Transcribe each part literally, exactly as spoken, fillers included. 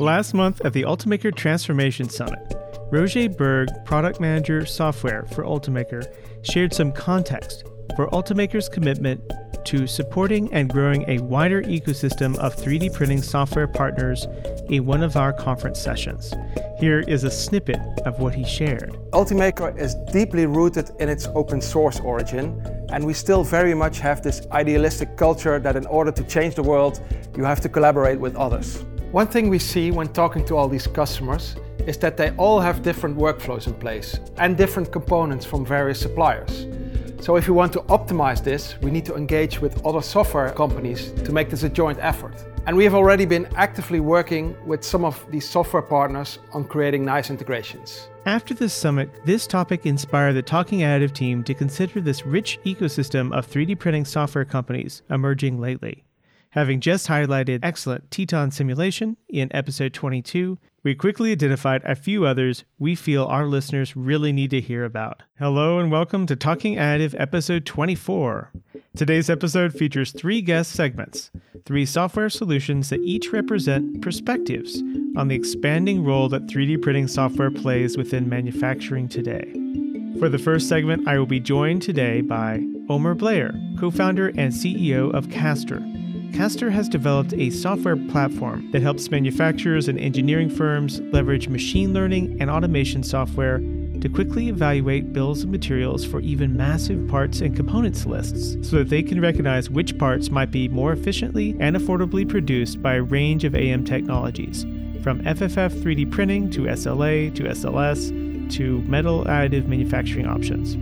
Last month at the Ultimaker Transformation Summit, Roger Berg, Product Manager Software for Ultimaker, shared some context for Ultimaker's commitment to supporting and growing a wider ecosystem of three D printing software partners in one of our conference sessions. Here is a snippet of what he shared. Ultimaker is deeply rooted in its open source origin, and we still very much have this idealistic culture that in order to change the world, you have to collaborate with others. One thing we see when talking to all these customers is that they all have different workflows in place and different components from various suppliers. So if we want to optimize this, we need to engage with other software companies to make this a joint effort. And we have already been actively working with some of these software partners on creating nice integrations. After this summit, this topic inspired the Talking Additive team to consider this rich ecosystem of three D printing software companies emerging lately. Having just highlighted excellent Teton Simulation in episode twenty-two, we quickly identified a few others we feel our listeners really need to hear about. Hello and welcome to Talking Additive episode twenty-four. Today's episode features three guest segments, three software solutions that each represent perspectives on the expanding role that three D printing software plays within manufacturing today. For the first segment, I will be joined today by Omer Blair, co-founder and C E O of Caster. Caster has developed a software platform that helps manufacturers and engineering firms leverage machine learning and automation software to quickly evaluate bills of materials for even massive parts and components lists so that they can recognize which parts might be more efficiently and affordably produced by a range of A M technologies, from F F F three D printing to S L A to S L S to metal additive manufacturing options.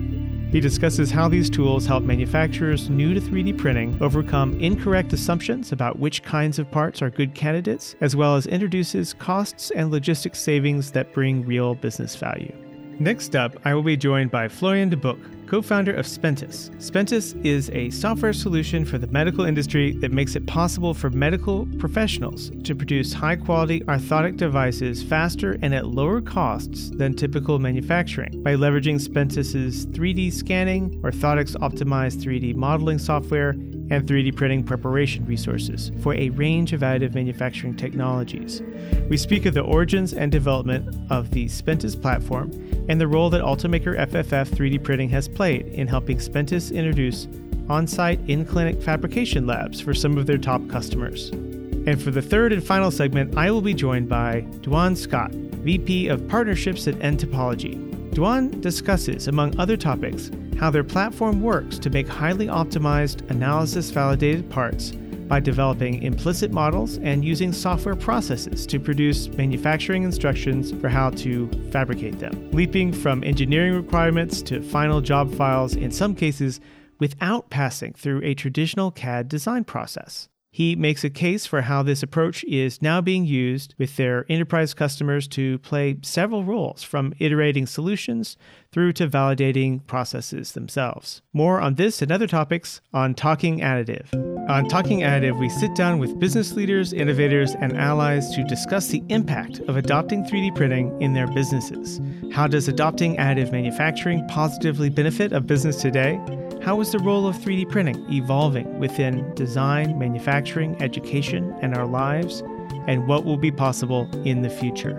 He discusses how these tools help manufacturers new to three D printing overcome incorrect assumptions about which kinds of parts are good candidates, as well as introduces costs and logistics savings that bring real business value. Next up, I will be joined by Florian de Boek, co-founder of Spentis. Spentis is a software solution for the medical industry that makes it possible for medical professionals to produce high-quality orthotic devices faster and at lower costs than typical manufacturing by leveraging Spentis' three D scanning, orthotics optimized three D modeling software, and three D printing preparation resources for a range of additive manufacturing technologies. We speak of the origins and development of the Spentis platform and the role that Ultimaker F F F three D printing has played in helping Spentis introduce on-site in-clinic fabrication labs for some of their top customers. And for the third and final segment, I will be joined by Duane Scott, V P of Partnerships at Entopology. Duane discusses, among other topics, how their platform works to make highly optimized, analysis-validated parts by developing implicit models and using software processes to produce manufacturing instructions for how to fabricate them, leaping from engineering requirements to final job files, in some cases, without passing through a traditional C A D design process. He makes a case for how this approach is now being used with their enterprise customers to play several roles, from iterating solutions through to validating processes themselves. More on this and other topics on Talking Additive. On Talking Additive, we sit down with business leaders, innovators, and allies to discuss the impact of adopting three D printing in their businesses. How does adopting additive manufacturing positively benefit a business today? How is the role of three D printing evolving within design, manufacturing, education, and our lives? And what will be possible in the future?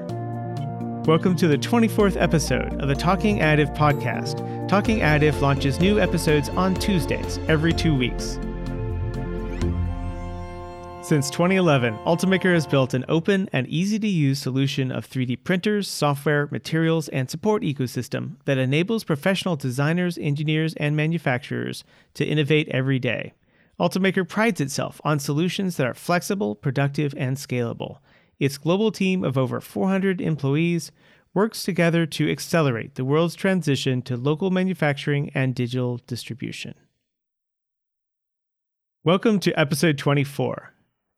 Welcome to the twenty-fourth episode of the Talking Additive podcast. Talking Additive launches new episodes on Tuesdays every two weeks. Since twenty eleven, Ultimaker has built an open and easy-to-use solution of three D printers, software, materials, and support ecosystem that enables professional designers, engineers, and manufacturers to innovate every day. Ultimaker prides itself on solutions that are flexible, productive, and scalable. Its global team of over four hundred employees works together to accelerate the world's transition to local manufacturing and digital distribution. Welcome to episode twenty-four.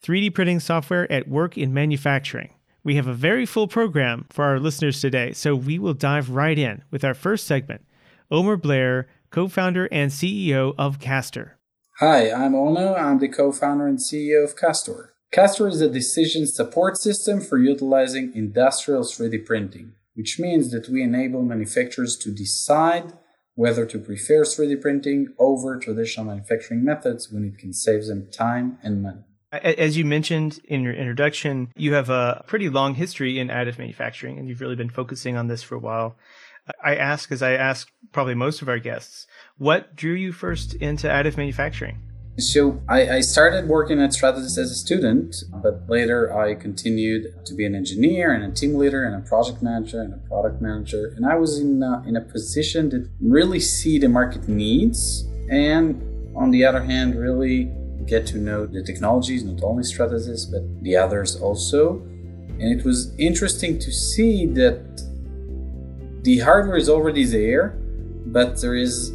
three D printing software at work in manufacturing. We have a very full program for our listeners today, so we will dive right in with our first segment. Omer Blair, co-founder and C E O of Caster. Hi, I'm Omer. I'm the co-founder and C E O of Caster. Caster is a decision support system for utilizing industrial three D printing, which means that we enable manufacturers to decide whether to prefer three D printing over traditional manufacturing methods when it can save them time and money. As you mentioned in your introduction, you have a pretty long history in additive manufacturing, and you've really been focusing on this for a while. I ask, as I ask probably most of our guests, what drew you first into additive manufacturing? So I, I started working at Stratasys as a student, but later I continued to be an engineer and a team leader and a project manager and a product manager. And I was in a, in a position to really see the market needs and, on the other hand, really get to know the technologies, not only Stratasys, but the others also. And it was interesting to see that the hardware is already there, but there is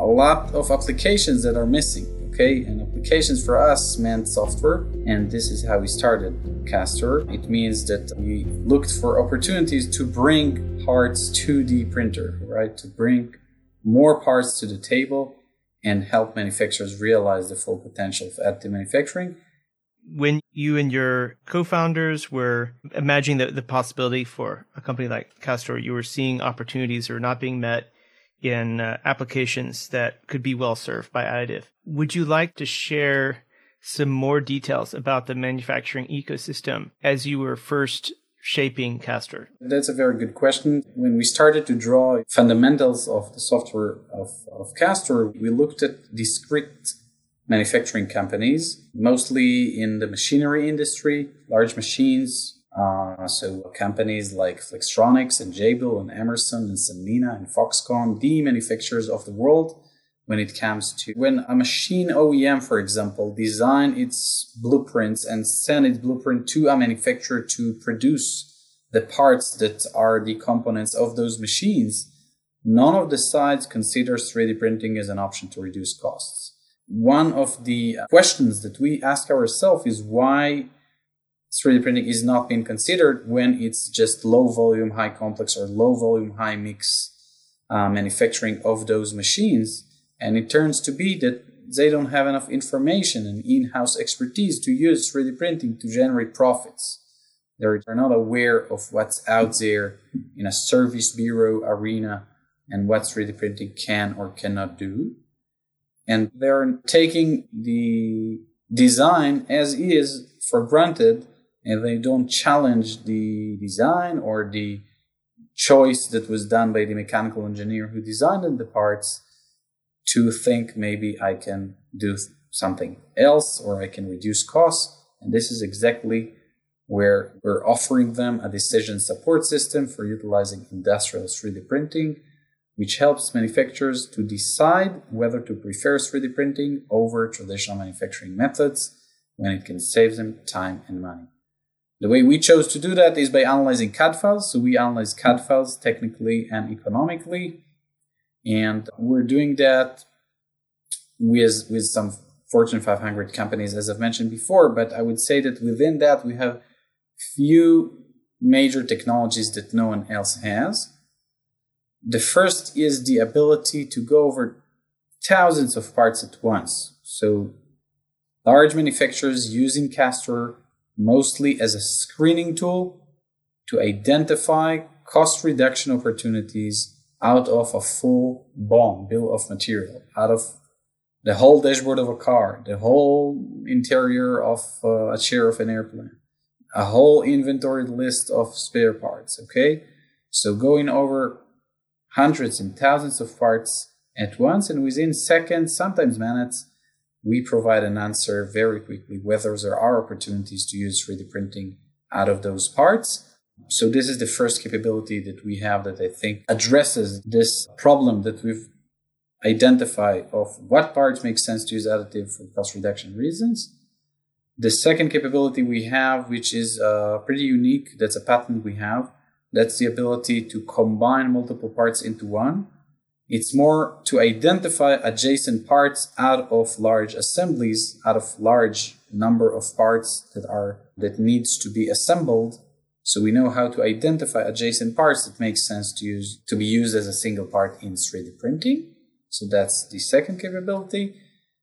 a lot of applications that are missing, okay? And applications for us meant software, and this is how we started Castor. It means that we looked for opportunities to bring parts to the printer, right? To bring more parts to the table and help manufacturers realize the full potential of additive manufacturing. When you and your co-founders were imagining the, the possibility for a company like Castor, you were seeing opportunities that were not being met in uh, applications that could be well served by additive. Would you like to share some more details about the manufacturing ecosystem as you were first shaping Castor? That's a very good question. When we started to draw fundamentals of the software of, of Castor, we looked at discrete manufacturing companies, mostly in the machinery industry, large machines. Uh, so companies like Flextronics and Jabil and Emerson and Sanmina and Foxconn, the manufacturers of the world when it comes to when a machine O E M, for example, design its blueprints and send its blueprint to a manufacturer to produce the parts that are the components of those machines, none of the sides considers three D printing as an option to reduce costs. One of the questions that we ask ourselves is why three D printing is not being considered when it's just low volume, high complex or low volume, high mix uh, manufacturing of those machines. And it turns to be that they don't have enough information and in-house expertise to use three D printing to generate profits. They're not aware of what's out there in a service bureau arena and what three D printing can or cannot do. And they're taking the design as is for granted, and they don't challenge the design or the choice that was done by the mechanical engineer who designed the parts to think maybe I can do something else or I can reduce costs. And this is exactly where we're offering them a decision support system for utilizing industrial three D printing, which helps manufacturers to decide whether to prefer three D printing over traditional manufacturing methods when it can save them time and money. The way we chose to do that is by analyzing C A D files. So we analyze C A D files technically and economically. And we're doing that with, with some Fortune five hundred companies, as I've mentioned before. But I would say that within that, we have few major technologies that no one else has. The first is the ability to go over thousands of parts at once. So large manufacturers using Castor mostly as a screening tool to identify cost reduction opportunities out of a full BOM, bill of material, out of the whole dashboard of a car, the whole interior of uh, a chair of an airplane, a whole inventory list of spare parts, okay? So going over hundreds and thousands of parts at once, and within seconds, sometimes minutes, we provide an answer very quickly whether there are opportunities to use three D printing out of those parts. So this is the first capability that we have that I think addresses this problem that we've identified of what parts make sense to use additive for cost reduction reasons. The second capability we have, which is uh, pretty unique, that's a patent we have, that's the ability to combine multiple parts into one. It's more to identify adjacent parts out of large assemblies, out of large number of parts that are that needs to be assembled. So we know how to identify adjacent parts that make sense to use to be used as a single part in three D printing. So that's the second capability.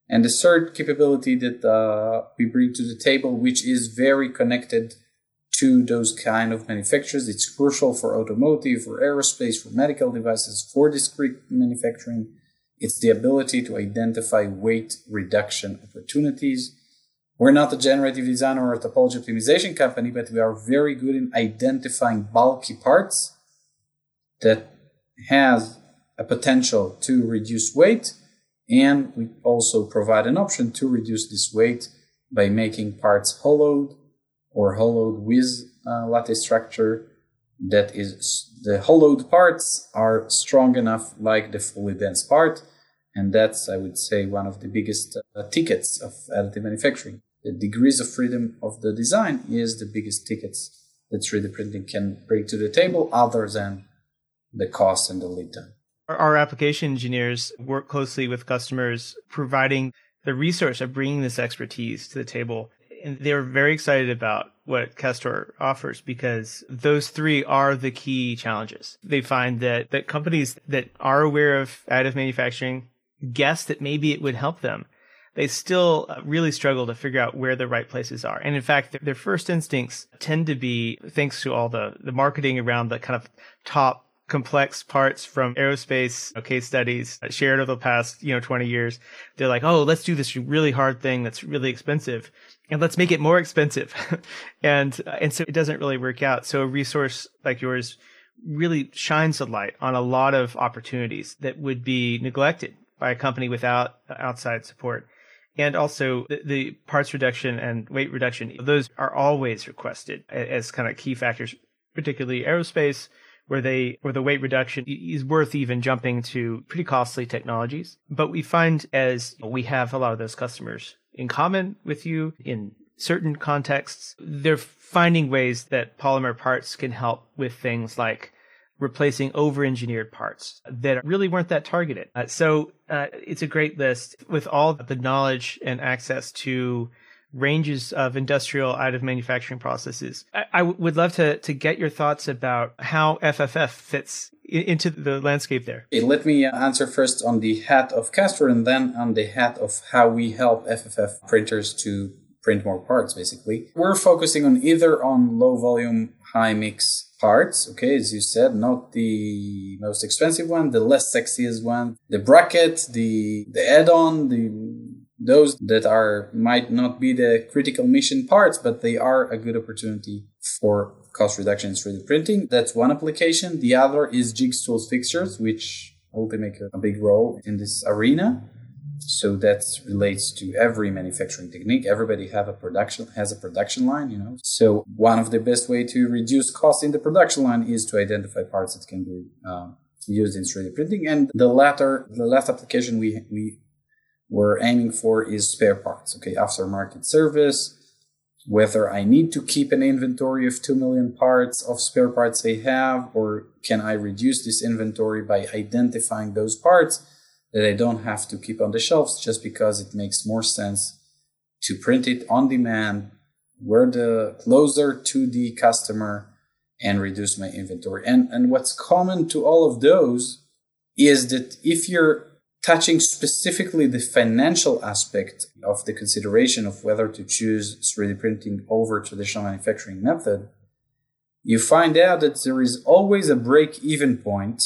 And the third capability that uh, we bring to the table, which is very connected to those kind of manufacturers. It's crucial for automotive, for aerospace, for medical devices, for discrete manufacturing. It's the ability to identify weight reduction opportunities We're not a generative design or a topology optimization company, but we are very good in identifying bulky parts that has a potential to reduce weight. And we also provide an option to reduce this weight by making parts hollowed or hollowed with uh, lattice structure. That is, the hollowed parts are strong enough like the fully dense part. And that's, I would say, one of the biggest uh, tickets of additive manufacturing. The degrees of freedom of the design is the biggest tickets that three D printing can bring to the table, other than the cost and the lead time. Our application engineers work closely with customers, providing the resource of bringing this expertise to the table. And they're very excited about what Kestor offers because those three are the key challenges. They find that, that companies that are aware of additive manufacturing guess that maybe it would help them. They still really struggle to figure out where the right places are. And in fact, their first instincts tend to be, thanks to all the, the marketing around the kind of top complex parts from aerospace case studies shared over the past, you know, twenty years. They're like, oh, let's do this really hard thing that's really expensive, and let's make it more expensive. and and so it doesn't really work out. So a resource like yours really shines a light on a lot of opportunities that would be neglected by a company without outside support. And also the, the parts reduction and weight reduction, those are always requested as kind of key factors, particularly aerospace, where they where the weight reduction is worth even jumping to pretty costly technologies. But we find, as we have a lot of those customers in common with you in certain contexts, they're finding ways that polymer parts can help with things like replacing over-engineered parts that really weren't that targeted. Uh, so uh, it's a great list with all the knowledge and access to ranges of industrial additive manufacturing processes. I, I would love to, to get your thoughts about how F F F fits in, into the landscape there. Okay, let me answer first on the hat of Kestor and then on the hat of how we help F F F printers to print more parts, basically. We're focusing on either on low volume, high mix parts, okay, as you said, not the most expensive one, the less sexiest one, the bracket, the, the add-on, the those that are might not be the critical mission parts, but they are a good opportunity for cost reduction in three D printing. That's one application. The other is jigs, tools, fixtures, which ultimately make a big role in this arena. So that relates to every manufacturing technique. Everybody have a production has a production line, you know. So one of the best way to reduce cost in the production line is to identify parts that can be uh, used in three D printing. And the latter, the last application we we we're aiming for is spare parts, okay, aftermarket service, whether I need to keep an inventory of two million parts of spare parts I have, or can I reduce this inventory by identifying those parts that I don't have to keep on the shelves just because it makes more sense to print it on demand, we're the closer to the customer and reduce my inventory. And, and what's common to all of those is that if you're touching specifically the financial aspect of the consideration of whether to choose three D printing over traditional manufacturing method, you find out that there is always a break-even point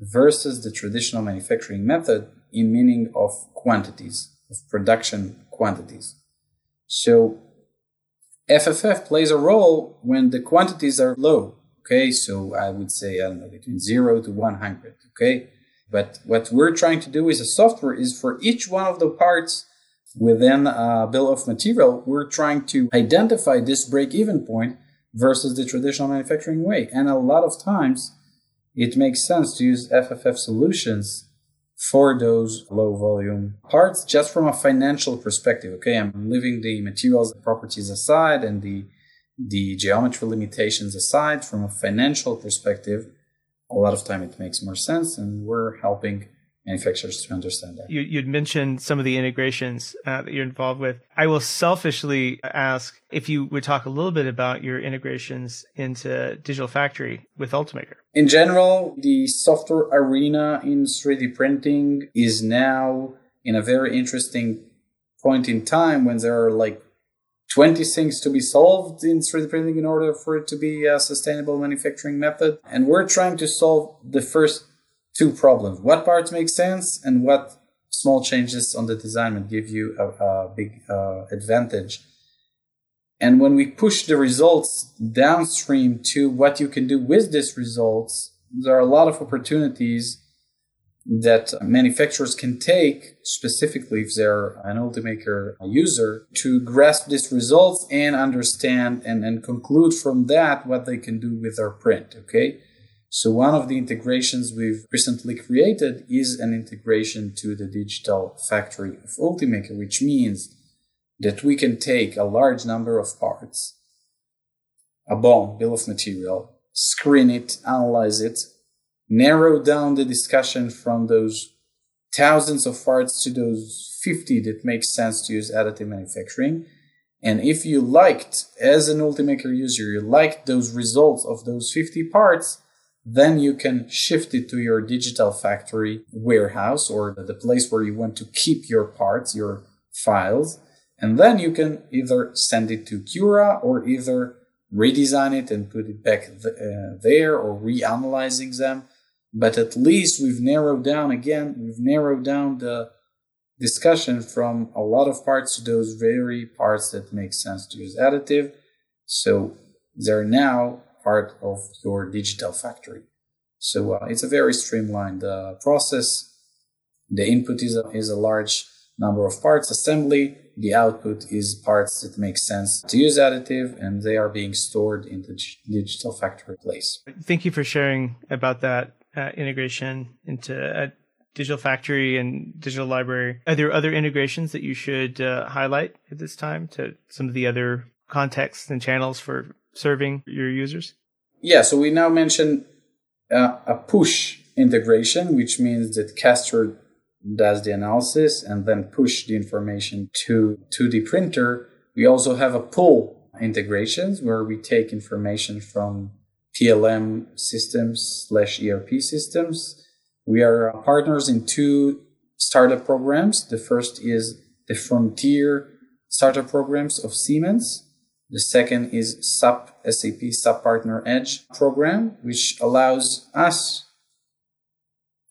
versus the traditional manufacturing method in meaning of quantities, of production quantities. So F F F plays a role when the quantities are low, okay? So I would say, I don't know, between zero to one hundred, okay? But what we're trying to do with the software is for each one of the parts within a bill of material, we're trying to identify this break-even point versus the traditional manufacturing way. And a lot of times it makes sense to use F F F solutions for those low volume parts just from a financial perspective. Okay, I'm leaving the materials properties aside and the, the geometry limitations aside from a financial perspective. A lot of time it makes more sense, and we're helping manufacturers to understand that. You, you'd mentioned some of the integrations uh, that you're involved with. I will selfishly ask if you would talk a little bit about your integrations into Digital Factory with Ultimaker. In general, the software arena in three D printing is now in a very interesting point in time when there are like twenty things to be solved in three D printing in order for it to be a sustainable manufacturing method. And we're trying to solve the first two problems. What parts make sense and what small changes on the design will give you a, a big uh, advantage. And when we push the results downstream to what you can do with these results, there are a lot of opportunities that manufacturers can take, specifically if they're an automaker user, to grasp these results and understand and, and conclude from that what they can do with their print, okay? So one of the integrations we've recently created is an integration to the digital factory of Ultimaker, which means that we can take a large number of parts, a BOM, bill of material, screen it, analyze it, narrow down the discussion from those thousands of parts to those fifty that make sense to use additive manufacturing. And if you liked, as an Ultimaker user, you liked those results of those fifty parts, then you can shift it to your digital factory warehouse or the place where you want to keep your parts, your files. And then you can either send it to Cura or either redesign it and put it back th uh, there or reanalyzing them. But at least we've narrowed down, again, we've narrowed down the discussion from a lot of parts to those very parts that make sense to use additive. So they're now part of your digital factory. So uh, it's a very streamlined uh, process. The input is a, is a large number of parts assembly. The output is parts that make sense to use additive, and they are being stored in the digital factory place. Thank you for sharing about that uh, integration into a digital factory and digital library. Are there other integrations that you should uh, highlight at this time to some of the other contexts and channels for serving your users? Yeah, so we now mentioned uh, a push integration, which means that Caster does the analysis and then push the information to two D printer. We also have a pull integrations where we take information from P L M systems slash E R P systems. We are partners in two startup programs. The first is the Frontier startup programs of Siemens. The second is SAP, SAP Subpartner Edge program, which allows us,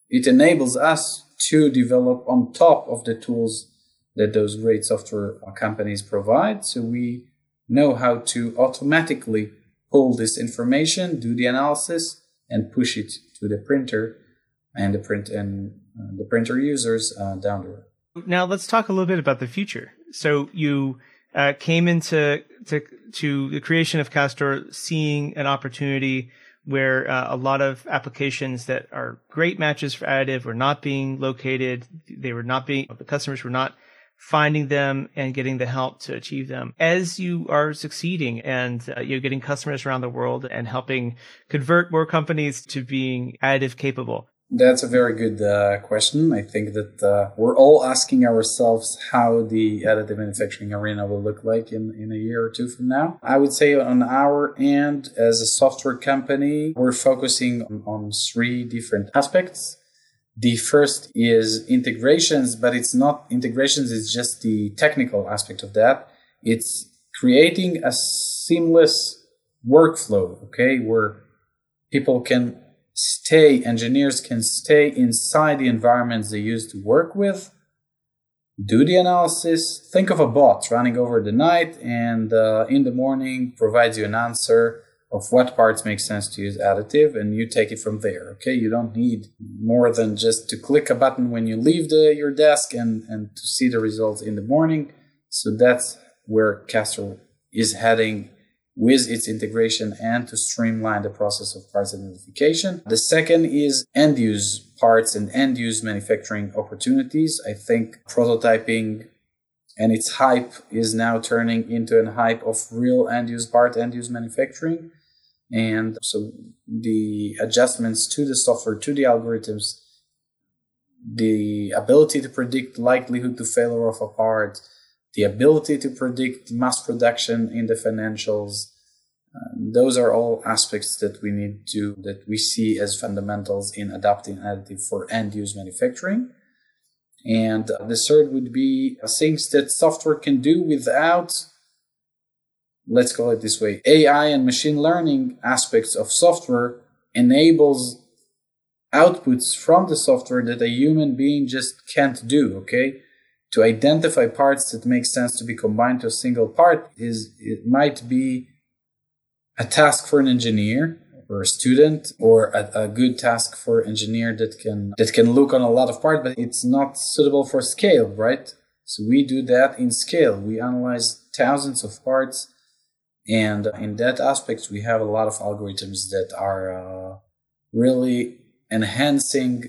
it enables us to develop on top of the tools that those great software companies provide. So we know how to automatically pull this information, do the analysis, and push it to the printer and the print and uh, the printer users uh, down the road. Now let's talk a little bit about the future. So you uh, came into to, to the creation of Castor seeing an opportunity where uh, a lot of applications that are great matches for additive were not being located. They were not being, the customers were not finding them and getting the help to achieve them. As you are succeeding and uh, you're getting customers around the world and helping convert more companies to being additive capable. That's a very good uh, question. I think that uh, we're all asking ourselves how the additive manufacturing arena will look like in, in a year or two from now. I would say on our end, as a software company, we're focusing on, on three different aspects. The first is integrations, but it's not integrations, it's just the technical aspect of that. It's creating a seamless workflow, okay, where people can stay, engineers can stay inside the environments they used to work with, do the analysis. Think of a bot running over the night and uh, in the morning provides you an answer of what parts make sense to use additive, and you take it from there, okay? You don't need more than just to click a button when you leave the, your desk and, and to see the results in the morning. So that's where Castor is heading with its integration and to streamline the process of parts identification. The second is end-use parts and end-use manufacturing opportunities. I think prototyping and its hype is now turning into a hype of real end-use part, end-use manufacturing. And so the adjustments to the software, to the algorithms, the ability to predict likelihood to failure of a part, the ability to predict mass production in the financials, uh, those are all aspects that we need to, that we see as fundamentals in adopting additive for end-use manufacturing. And uh, the third would be things that software can do without, let's call it this way, A I and machine learning aspects of software enables outputs from the software that a human being just can't do, okay? To identify parts that make sense to be combined to a single part is, it might be a task for an engineer or a student, or a, a good task for engineer that can that can look on a lot of parts, but it's not suitable for scale, right? So we do that in scale. We analyze thousands of parts, and in that aspect, we have a lot of algorithms that are uh, really enhancing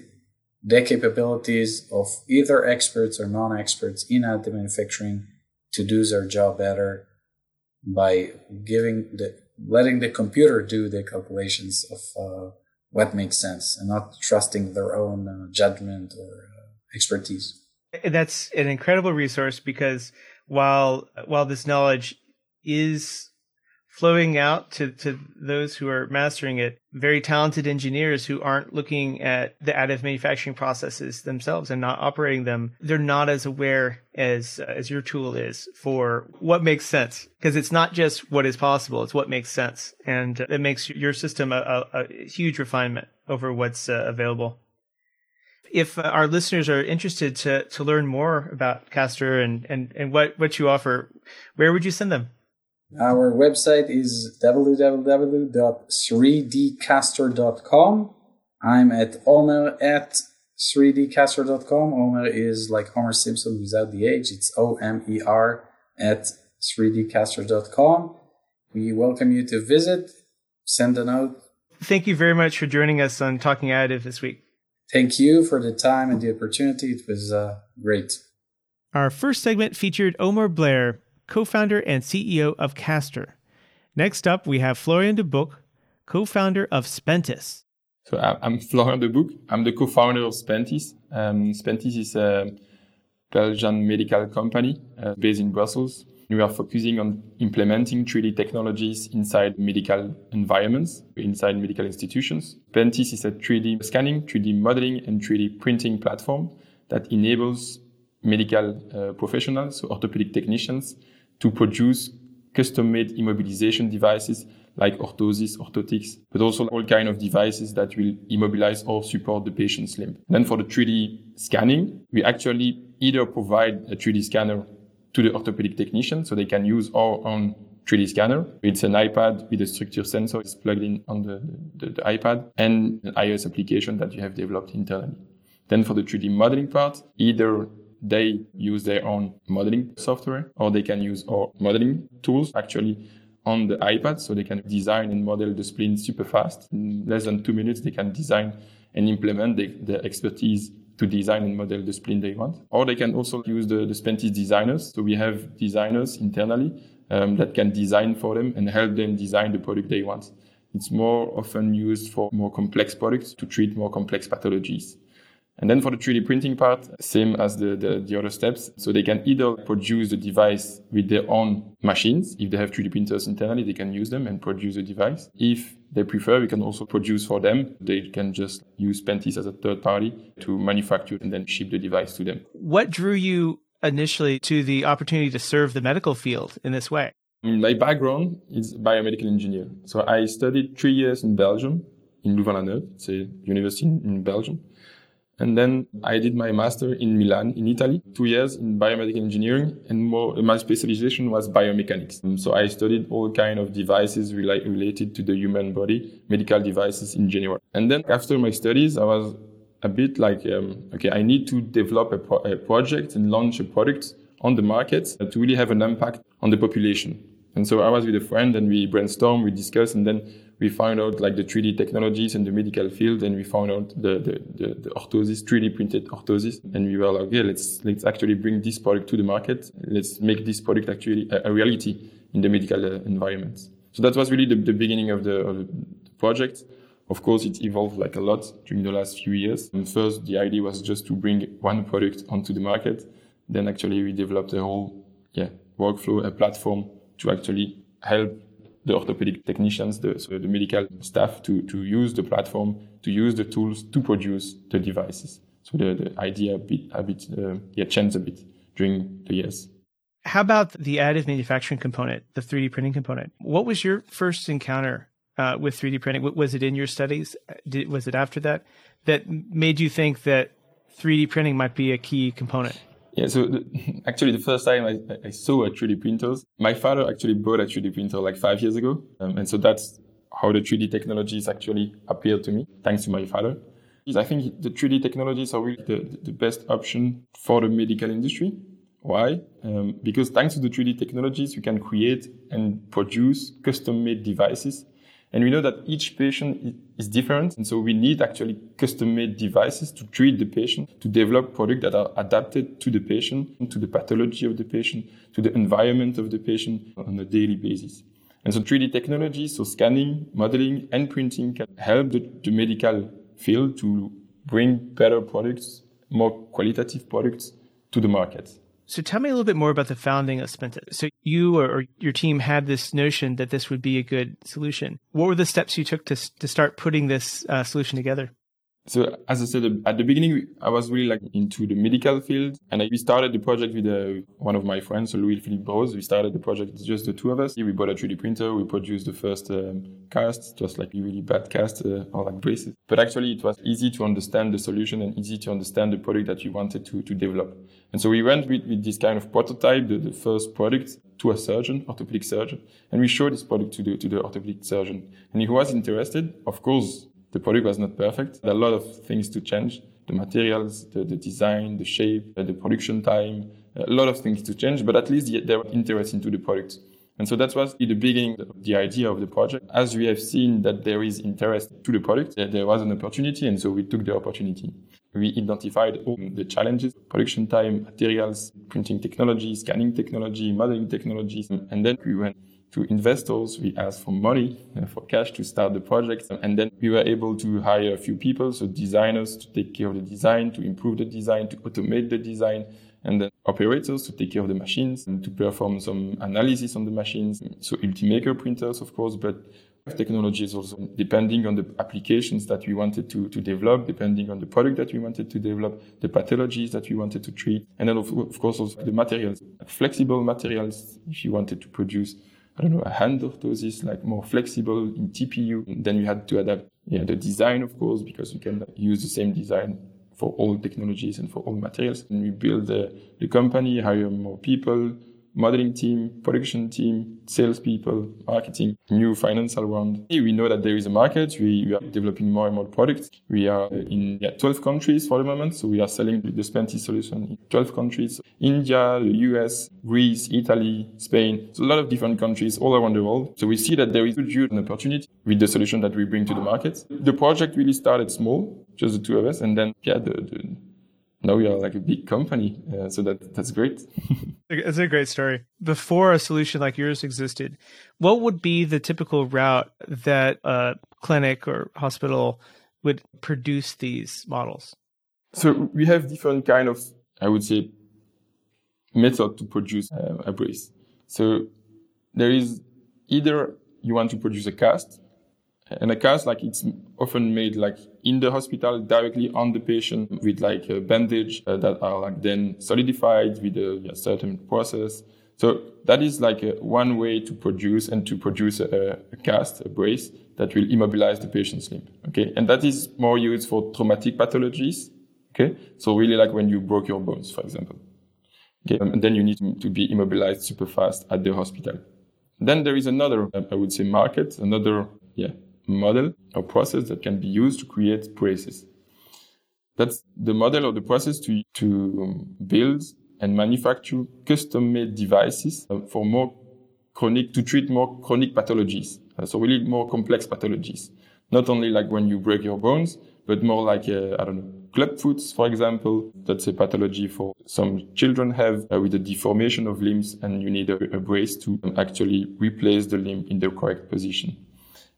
the capabilities of either experts or non-experts in additive manufacturing to do their job better by giving the letting the computer do the calculations of uh, what makes sense, and not trusting their own uh, judgment or uh, expertise. That's an incredible resource, because while while this knowledge is flowing out to, to those who are mastering it, very talented engineers who aren't looking at the additive manufacturing processes themselves and not operating them, they're not as aware as uh, as your tool is for what makes sense. Because it's not just what is possible, it's what makes sense. And it makes your system a, a, a huge refinement over what's uh, available. If our listeners are interested to to learn more about Castor and, and, and what, what you offer, where would you send them? Our website is w w w dot three d castor dot com. I'm at Omer at three d castor dot com. Omer is like Homer Simpson without the H. It's O M E R at three d castor dot com. We welcome you to visit. Send a note. Thank you very much for joining us on Talking Additive this week. Thank you for the time and the opportunity. It was uh, great. Our first segment featured Omer Blair, co-founder and C E O of Castor. Next up, we have Florian Dubuc, co-founder of Spentis. So I'm Florian Dubuc. I'm the co-founder of Spentis. Um, Spentis is a Belgian medical company uh, based in Brussels. We are focusing on implementing three D technologies inside medical environments, inside medical institutions. Spentis is a three D scanning, three D modeling, and three D printing platform that enables medical uh, professionals, so orthopedic technicians, to produce custom-made immobilization devices like orthosis, orthotics, but also all kinds of devices that will immobilize or support the patient's limb. Then for the three D scanning, we actually either provide a three D scanner to the orthopedic technician so they can use our own three D scanner. It's an iPad with a structure sensor. It's plugged in on the, the, the iPad, and an iOS application that you have developed internally. Then for the three D modeling part, either they use their own modeling software, or they can use our modeling tools actually on the iPad, so they can design and model the spleen super fast. In less than two minutes, they can design and implement the, the expertise to design and model the spleen they want. Or they can also use the, the Spentis designers. So we have designers internally um, that can design for them and help them design the product they want. It's more often used for more complex products to treat more complex pathologies. And then for the three D printing part, same as the, the, the other steps. So they can either produce the device with their own machines. If they have three D printers internally, they can use them and produce a device. If they prefer, we can also produce for them. They can just use Spentis as a third party to manufacture and then ship the device to them. What drew you initially to the opportunity to serve the medical field in this way? My background is biomedical engineer. So I studied three years in Belgium, in Louvain-la-Neuve. It's a university in Belgium. And then I did my master in Milan, in Italy, two years in biomedical engineering, and more, my specialization was biomechanics. And so I studied all kinds of devices rela- related to the human body, medical devices in general. And then after my studies, I was a bit like, um, okay, I need to develop a, pro- a project and launch a product on the market to really have an impact on the population. And so I was with a friend, and we brainstormed, we discussed, and then we found out like the three D technologies in the medical field, and we found out the, the, the, the orthosis, three D printed orthosis. And we were like, okay, let's let's actually bring this product to the market. Let's make this product actually a, a reality in the medical uh, environment. So that was really the, the beginning of the, of the project. Of course, it evolved like a lot during the last few years. And first, the idea was just to bring one product onto the market. Then actually we developed a whole yeah workflow, a platform to actually help the orthopedic technicians, the, so the medical staff, to, to use the platform, to use the tools to produce the devices. So the, the idea a bit, a bit uh, yeah, changed a bit during the years. How about the additive manufacturing component, the three D printing component? What was your first encounter uh, with three D printing? Was it in your studies? Did, was it after that? that made you think that three D printing might be a key component? Yeah, so the, actually the first time I, I saw a three D printers, my father actually bought a three D printer like five years ago. Um, and so that's how the three D technologies actually appeared to me, thanks to my father. I think the three D technologies are really the, the best option for the medical industry. Why? Um, because thanks to the three D technologies, we can create and produce custom-made devices. And we know that each patient is different. And so we need actually custom-made devices to treat the patient, to develop products that are adapted to the patient, to the pathology of the patient, to the environment of the patient on a daily basis. And so three D technology, so scanning, modeling, and printing can help the, the medical field to bring better products, more qualitative products to the market. So tell me a little bit more about the founding of Spinta. So you or your team had this notion that this would be a good solution. What were the steps you took to to start putting this uh, solution together? So as I said, at the beginning, I was really like into the medical field. And we started the project with uh, one of my friends, so Louis-Philippe Bros. We started the project, just the two of us. We bought a three D printer. We produced the first um, cast, just like really bad cast uh, or like braces. But actually, it was easy to understand the solution and easy to understand the product that we wanted to, to develop. And so we went with, with this kind of prototype, the, the first product, to a surgeon, orthopedic surgeon. And we showed this product to the, to the orthopedic surgeon. And he was interested, of course. The product was not perfect. There are a lot of things to change. The materials, the, the design, the shape, the production time, a lot of things to change, but at least there was interest into the product. And so that was in the beginning, the idea of the project. As we have seen that there is interest to the product, there was an opportunity, and so we took the opportunity. We identified all the challenges, production time, materials, printing technology, scanning technology, modeling technologies, and then we went to investors. We asked for money, uh, for cash to start the project. And then we were able to hire a few people, so designers to take care of the design, to improve the design, to automate the design, and then operators to take care of the machines and to perform some analysis on the machines. So Ultimaker printers, of course, but technologies also, depending on the applications that we wanted to, to develop, depending on the product that we wanted to develop, the pathologies that we wanted to treat, and then of, of course also the materials, flexible materials, if you wanted to produce I don't know, a hand orthosis, like more flexible in T P U. And then we had to adapt yeah, the design, of course, because you can use the same design for all technologies and for all materials. And we build uh, the company, hire more people, modeling team, production team, salespeople, marketing, new financial round. We know that there is a market. We, we are developing more and more products. We are in yeah, twelve countries for the moment. So we are selling the Spenti solution in twelve countries. India, the U S, Greece, Italy, Spain. So a lot of different countries all around the world. So we see that there is a huge opportunity with the solution that we bring to the market. The project really started small, just the two of us. And then, yeah, the... the now we are like a big company, uh, so that that's great. It's a great story. Before a solution like yours existed, what would be the typical route that a clinic or hospital would produce these models? So we have different kind of, I would say, method to produce uh, a brace. So there is either you want to produce a cast, and a cast, like it's often made like in the hospital directly on the patient with like a bandage uh, that are like then solidified with a, a certain process. So that is like a, one way to produce and to produce a, a cast, a brace that will immobilize the patient's limb. Okay, and that is more used for traumatic pathologies. Okay, so really like when you broke your bones, for example. Okay, and then you need to be immobilized super fast at the hospital. Then there is another, I would say, market, another yeah. model or process that can be used to create braces. That's the model or the process to, to build and manufacture custom-made devices for more chronic, to treat more chronic pathologies. So really more complex pathologies. Not only like when you break your bones, but more like, uh, I don't know, clubfoots, for example. That's a pathology for some children have uh, with a deformation of limbs, and you need a, a brace to actually replace the limb in the correct position.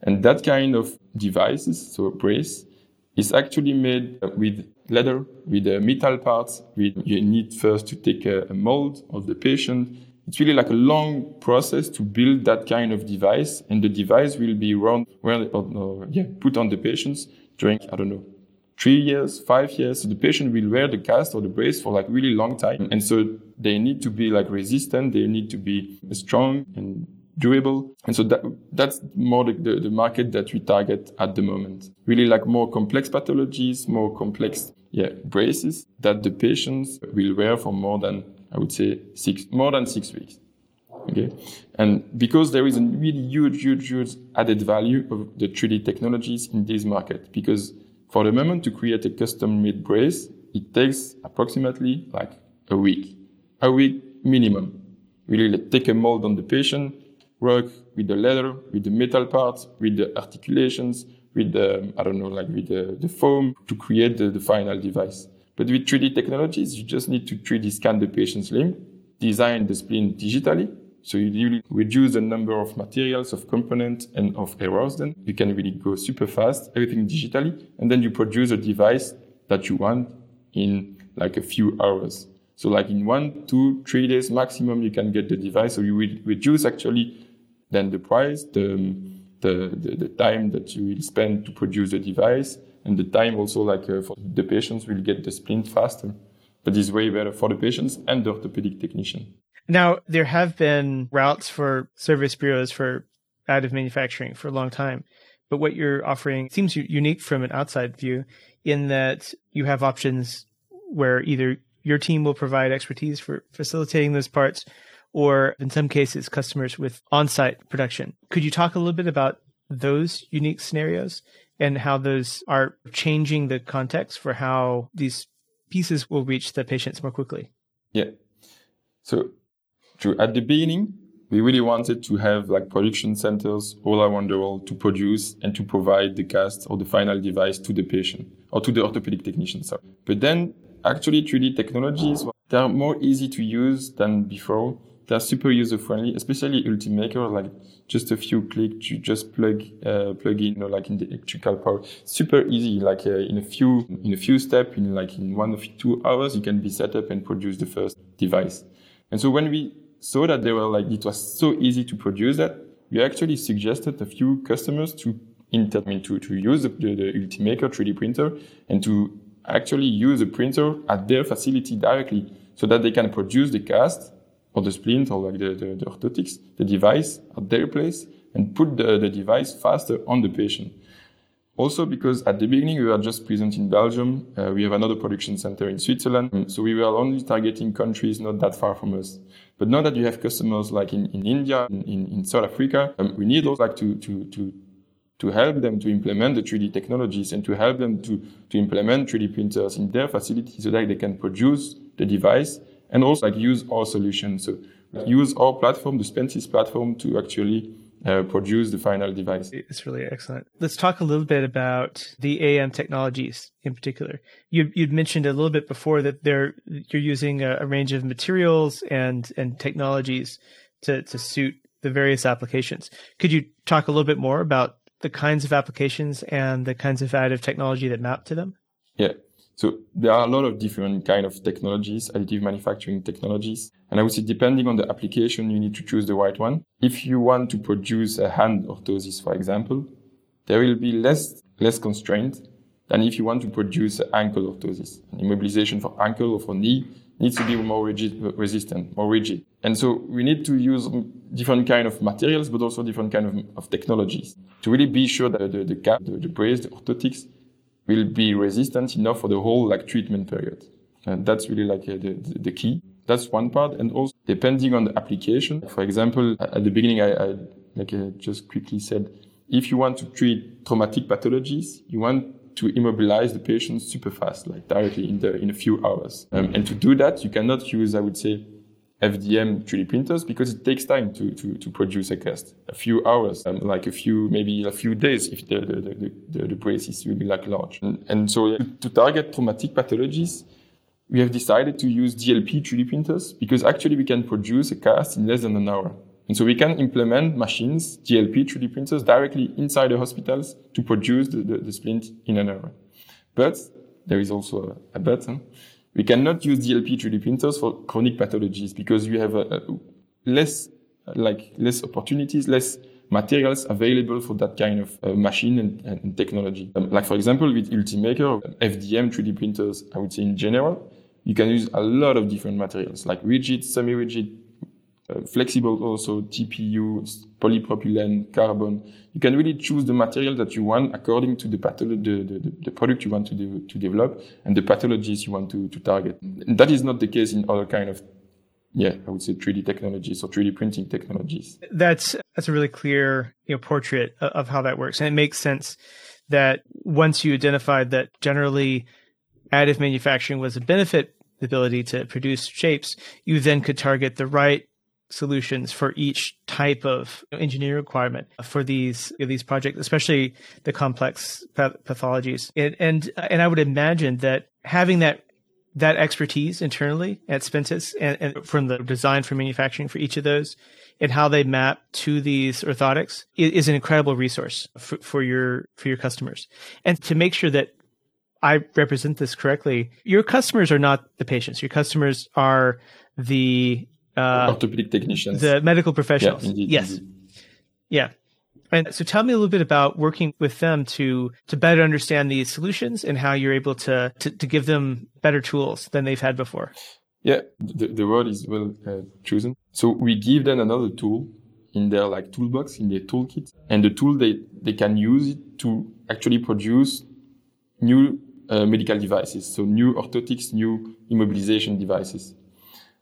And that kind of devices, so a brace, is actually made with leather, with uh, metal parts. With you need first to take a, a mold of the patient. It's really like a long process to build that kind of device, and the device will be round, well, or, uh, yeah, put on the patients during, I don't know, three years, five years. So the patient will wear the cast or the brace for like really long time, and so they need to be like resistant. They need to be strong and durable. And so that, that's more the, the, the market that we target at the moment. Really like more complex pathologies, more complex yeah, braces that the patients will wear for more than, I would say, six more than six weeks. Okay, and because there is a really huge, huge, huge added value of the three D technologies in this market, because for the moment to create a custom-made brace, it takes approximately like a week, a week minimum. Really take a mold on the patient, work with the leather, with the metal parts, with the articulations, with the, I don't know, like with the, the foam to create the, the final device. But with three D technologies, you just need to three D scan the patient's limb, design the spleen digitally. So you really reduce the number of materials, of components, and of errors. Then you can really go super fast, everything digitally, and then you produce a device that you want in like a few hours. So like in one, two, three days maximum, you can get the device. So you will reduce actually then the price, the the the, the time that you will spend to produce the device, and the time also like uh, for the patients will get the splint faster. But it's way better for the patients and the orthopedic technician. Now, there have been routes for service bureaus for additive manufacturing for a long time, but what you're offering seems unique from an outside view in that you have options where either your team will provide expertise for facilitating those parts or, in some cases, customers with on-site production. Could you talk a little bit about those unique scenarios and how those are changing the context for how these pieces will reach the patients more quickly? Yeah. So true. At the beginning, we really wanted to have like production centers all around the world to produce and to provide the cast or the final device to the patient or to the orthopedic technician. Sorry. But then actually three D technologies, they are more easy to use than before. They are super user friendly, especially Ultimaker, like just a few clicks, you just plug, uh, plug in, you know, like in the electrical power, super easy. Like uh, in a few, in a few steps, in like in one or two hours, you can be set up and produce the first device. And so when we so that they were like, it was so easy to produce that we actually suggested a few customers to inter- I mean, to, to use the, the, the Ultimaker three D printer and to actually use the printer at their facility directly so that they can produce the cast or the splint or like the, the, the orthotics, the device at their place and put the, the device faster on the patient. Also because at the beginning we were just present in Belgium, uh, we have another production center in Switzerland, so we were only targeting countries not that far from us. But now that you have customers like in, in India, in, in South Africa, um, we need also like to, to, to, to help them to implement the three D technologies and to help them to, to implement three D printers in their facility so that they can produce the device and also like use our solution. So use our platform, the Spensys platform, to actually Uh, produce the final device. It's really excellent. Let's talk a little bit about the A M technologies in particular. You, you'd mentioned a little bit before that they're, you're using a, a range of materials and, and technologies to, to suit the various applications. Could you talk a little bit more about the kinds of applications and the kinds of additive technology that map to them? Yeah. So there are a lot of different kind of technologies, additive manufacturing technologies. And I would say depending on the application, you need to choose the right one. If you want to produce a hand orthosis, for example, there will be less less constraint than if you want to produce an ankle orthosis. An immobilization for ankle or for knee needs to be more rigid, resistant, more rigid. And so we need to use different kind of materials, but also different kind of, of technologies to really be sure that the, the cap, the, the brace, the orthotics, will be resistant enough for the whole like treatment period. And that's really like uh, the, the key. That's one part. And also depending on the application, for example, at the beginning, I, I like I just quickly said, if you want to treat traumatic pathologies, you want to immobilize the patient super fast, like directly in the in a few hours. Um, and to do that, you cannot use, I would say, F D M three D printers because it takes time to, to, to produce a cast, a few hours, um, like a few, maybe a few days if the the, the, the, the brace is really like large. And, and so to, to target traumatic pathologies, we have decided to use D L P three D printers because actually we can produce a cast in less than an hour. And so we can implement machines, D L P three D printers directly inside the hospitals to produce the, the, the splint in an hour. But there is also a, a but, huh? We cannot use D L P three D printers for chronic pathologies because we have a, a less, like less opportunities, less materials available for that kind of uh, machine and, and technology. Um, like for example, with Ultimaker, F D M three D printers, I would say in general, you can use a lot of different materials like rigid, semi-rigid, uh, flexible also, T P U, polypropylene, carbon. You can really choose the material that you want according to the patholo- the, the, the product you want to, de- to develop and the pathologies you want to, to target. And that is not the case in other kind of, yeah, I would say three D technologies or three D printing technologies. That's that's a really clear, you know, portrait of how that works. And it makes sense that once you identified that generally additive manufacturing was a benefit, the ability to produce shapes, you then could target the right solutions for each type of engineering requirement for these, you know, these projects, especially the complex pathologies. And, and and I would imagine that having that that expertise internally at Spintis and, and from the design for manufacturing for each of those and how they map to these orthotics is, is an incredible resource for, for your for your customers. And to make sure that I represent this correctly, your customers are not the patients. Your customers are the uh, orthopedic technicians, the medical professionals. Yeah, indeed, yes. Indeed. Yeah. And so tell me a little bit about working with them to, to better understand these solutions and how you're able to, to, to give them better tools than they've had before. Yeah, the, the word is well uh, chosen. So we give them another tool in their like toolbox, in their toolkit, and the tool they, they can use it to actually produce new Uh, medical devices, so new orthotics, new immobilization devices.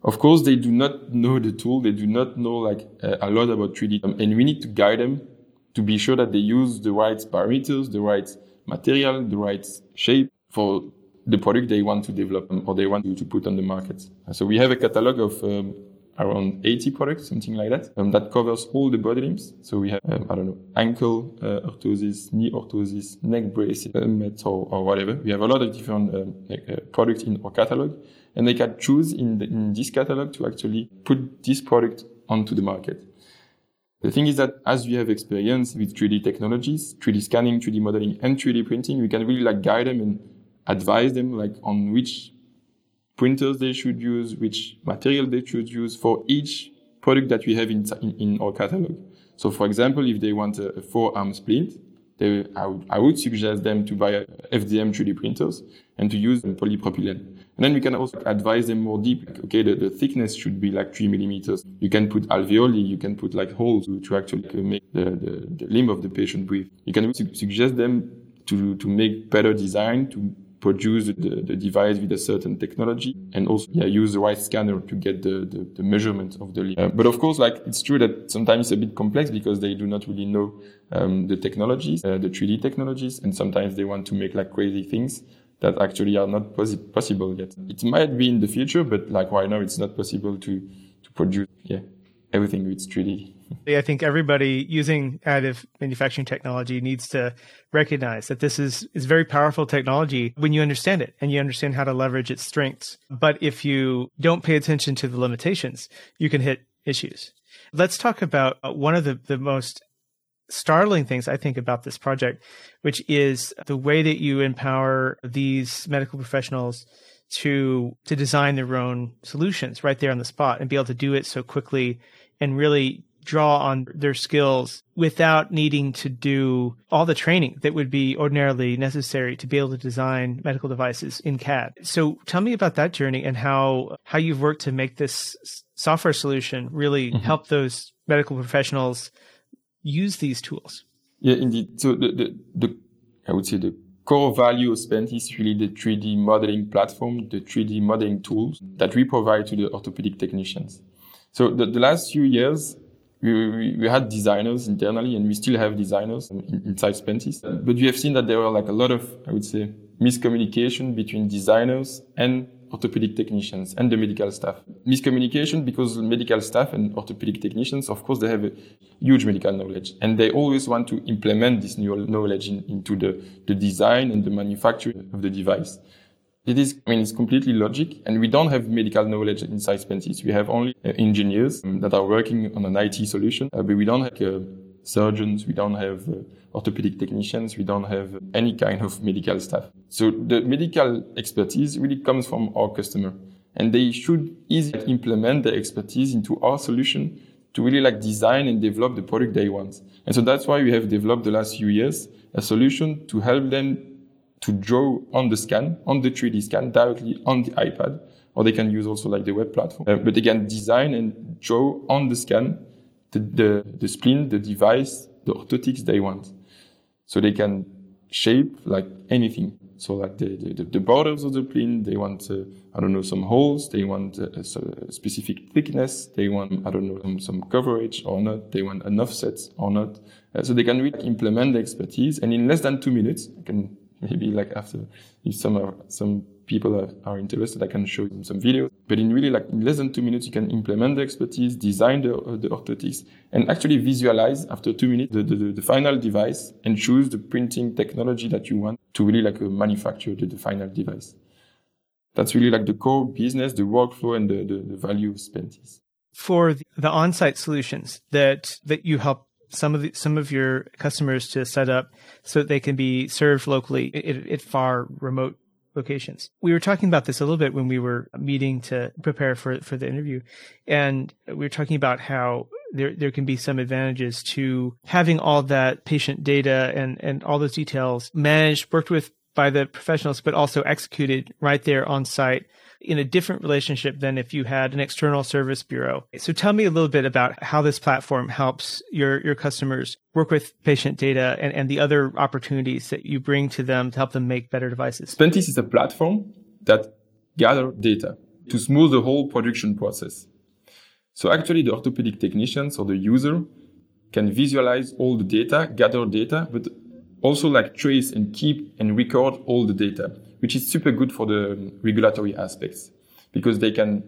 Of course, they do not know the tool. They do not know like uh, a lot about three D, um, and we need to guide them to be sure that they use the right parameters, the right material, the right shape for the product they want to develop or they want to put on the market. So we have a catalog of um, around eighty products, something like that, um, that covers all the body limbs. So we have, um, I don't know, ankle uh, orthosis, knee orthosis, neck braces, helmet, or, or whatever. We have a lot of different um, like, uh, products in our catalog, and they can choose in, the, in this catalog to actually put this product onto the market. The thing is that as we have experience with three D technologies, three D scanning, three D modeling, and three D printing, we can really like guide them and advise them like on which printers they should use, which material they should use for each product that we have in in, in our catalog. So, for example, if they want a, a forearm splint, they, I, would, I would suggest them to buy F D M three D printers and to use polypropylene. And then we can also advise them more deeply. Like, okay, the, the thickness should be like three millimeters. You can put alveoli, you can put like holes to, to actually make the, the, the limb of the patient breathe. You can su- suggest them to to make better design to produce the, the device with a certain technology and also yeah, use the right scanner to get the, the, the measurement of the limb. Uh, but of course, like it's true that sometimes it's a bit complex because they do not really know um, the technologies, uh, the three D technologies, and sometimes they want to make like crazy things that actually are not pos- possible yet. It might be in the future, but like right now it's not possible to, to produce yeah everything with three D. I think everybody using additive manufacturing technology needs to recognize that this is, is very powerful technology when you understand it and you understand how to leverage its strengths. But if you don't pay attention to the limitations, you can hit issues. Let's talk about one of the, the most startling things I think about this project, which is the way that you empower these medical professionals to to design their own solutions right there on the spot and be able to do it so quickly and really draw on their skills without needing to do all the training that would be ordinarily necessary to be able to design medical devices in C A D. So tell me about that journey and how, how you've worked to make this software solution really mm-hmm. help those medical professionals use these tools. Yeah, indeed. So the, the, the I would say the core value of Spent is really the three D modeling platform, the three D modeling tools that we provide to the orthopedic technicians. So the, the last few years, We, we, we had designers internally, and we still have designers in, inside Spintis. But we have seen that there were like a lot of, I would say, miscommunication between designers and orthopedic technicians and the medical staff. Miscommunication because medical staff and orthopedic technicians, of course, they have a huge medical knowledge, and they always want to implement this new knowledge in, into the, the design and the manufacturing of the device. It is, I mean, it's completely logic, and we don't have medical knowledge inside Spintis. We have only uh, engineers um, that are working on an I T solution, uh, but we don't have uh, surgeons, we don't have uh, orthopedic technicians, we don't have uh, any kind of medical staff. So the medical expertise really comes from our customer, and they should easily implement their expertise into our solution to really like design and develop the product they want. And so that's why we have developed the last few years a solution to help them to draw on the scan, on the three D scan, directly on the iPad or they can use also like the web platform. Uh, but they can design and draw on the scan the, the, the spleen, the device, the orthotics they want. So they can shape like anything. So like the, the, the borders of the spleen, they want, uh, I don't know, some holes, they want a, a specific thickness, they want, I don't know, some, some coverage or not, they want an offset or not. Uh, so they can really implement the expertise. And in less than two minutes, I can maybe like after, if some are, some people are, are interested, I can show them some videos. But in really like in less than two minutes, you can implement the expertise, design the, uh, the orthotics, and actually visualize after two minutes the, the, the, the final device and choose the printing technology that you want to really like uh, manufacture the, the final device. That's really like the core business, the workflow, and the, the, the value spent is. For the, the on-site solutions that, that you help some of the, some of your customers to set up so that they can be served locally at, at far remote locations. We were talking about this a little bit when we were meeting to prepare for, for the interview. And we were talking about how there, there can be some advantages to having all that patient data and, and all those details managed, worked with by the professionals, but also executed right there on site in a different relationship than if you had an external service bureau. So tell me a little bit about how this platform helps your, your customers work with patient data and, and the other opportunities that you bring to them to help them make better devices. Spentis is a platform that gathers data to smooth the whole production process. So actually the orthopedic technicians or the user can visualize all the data, gather data, but also like trace and keep and record all the data, which is super good for the regulatory aspects because they can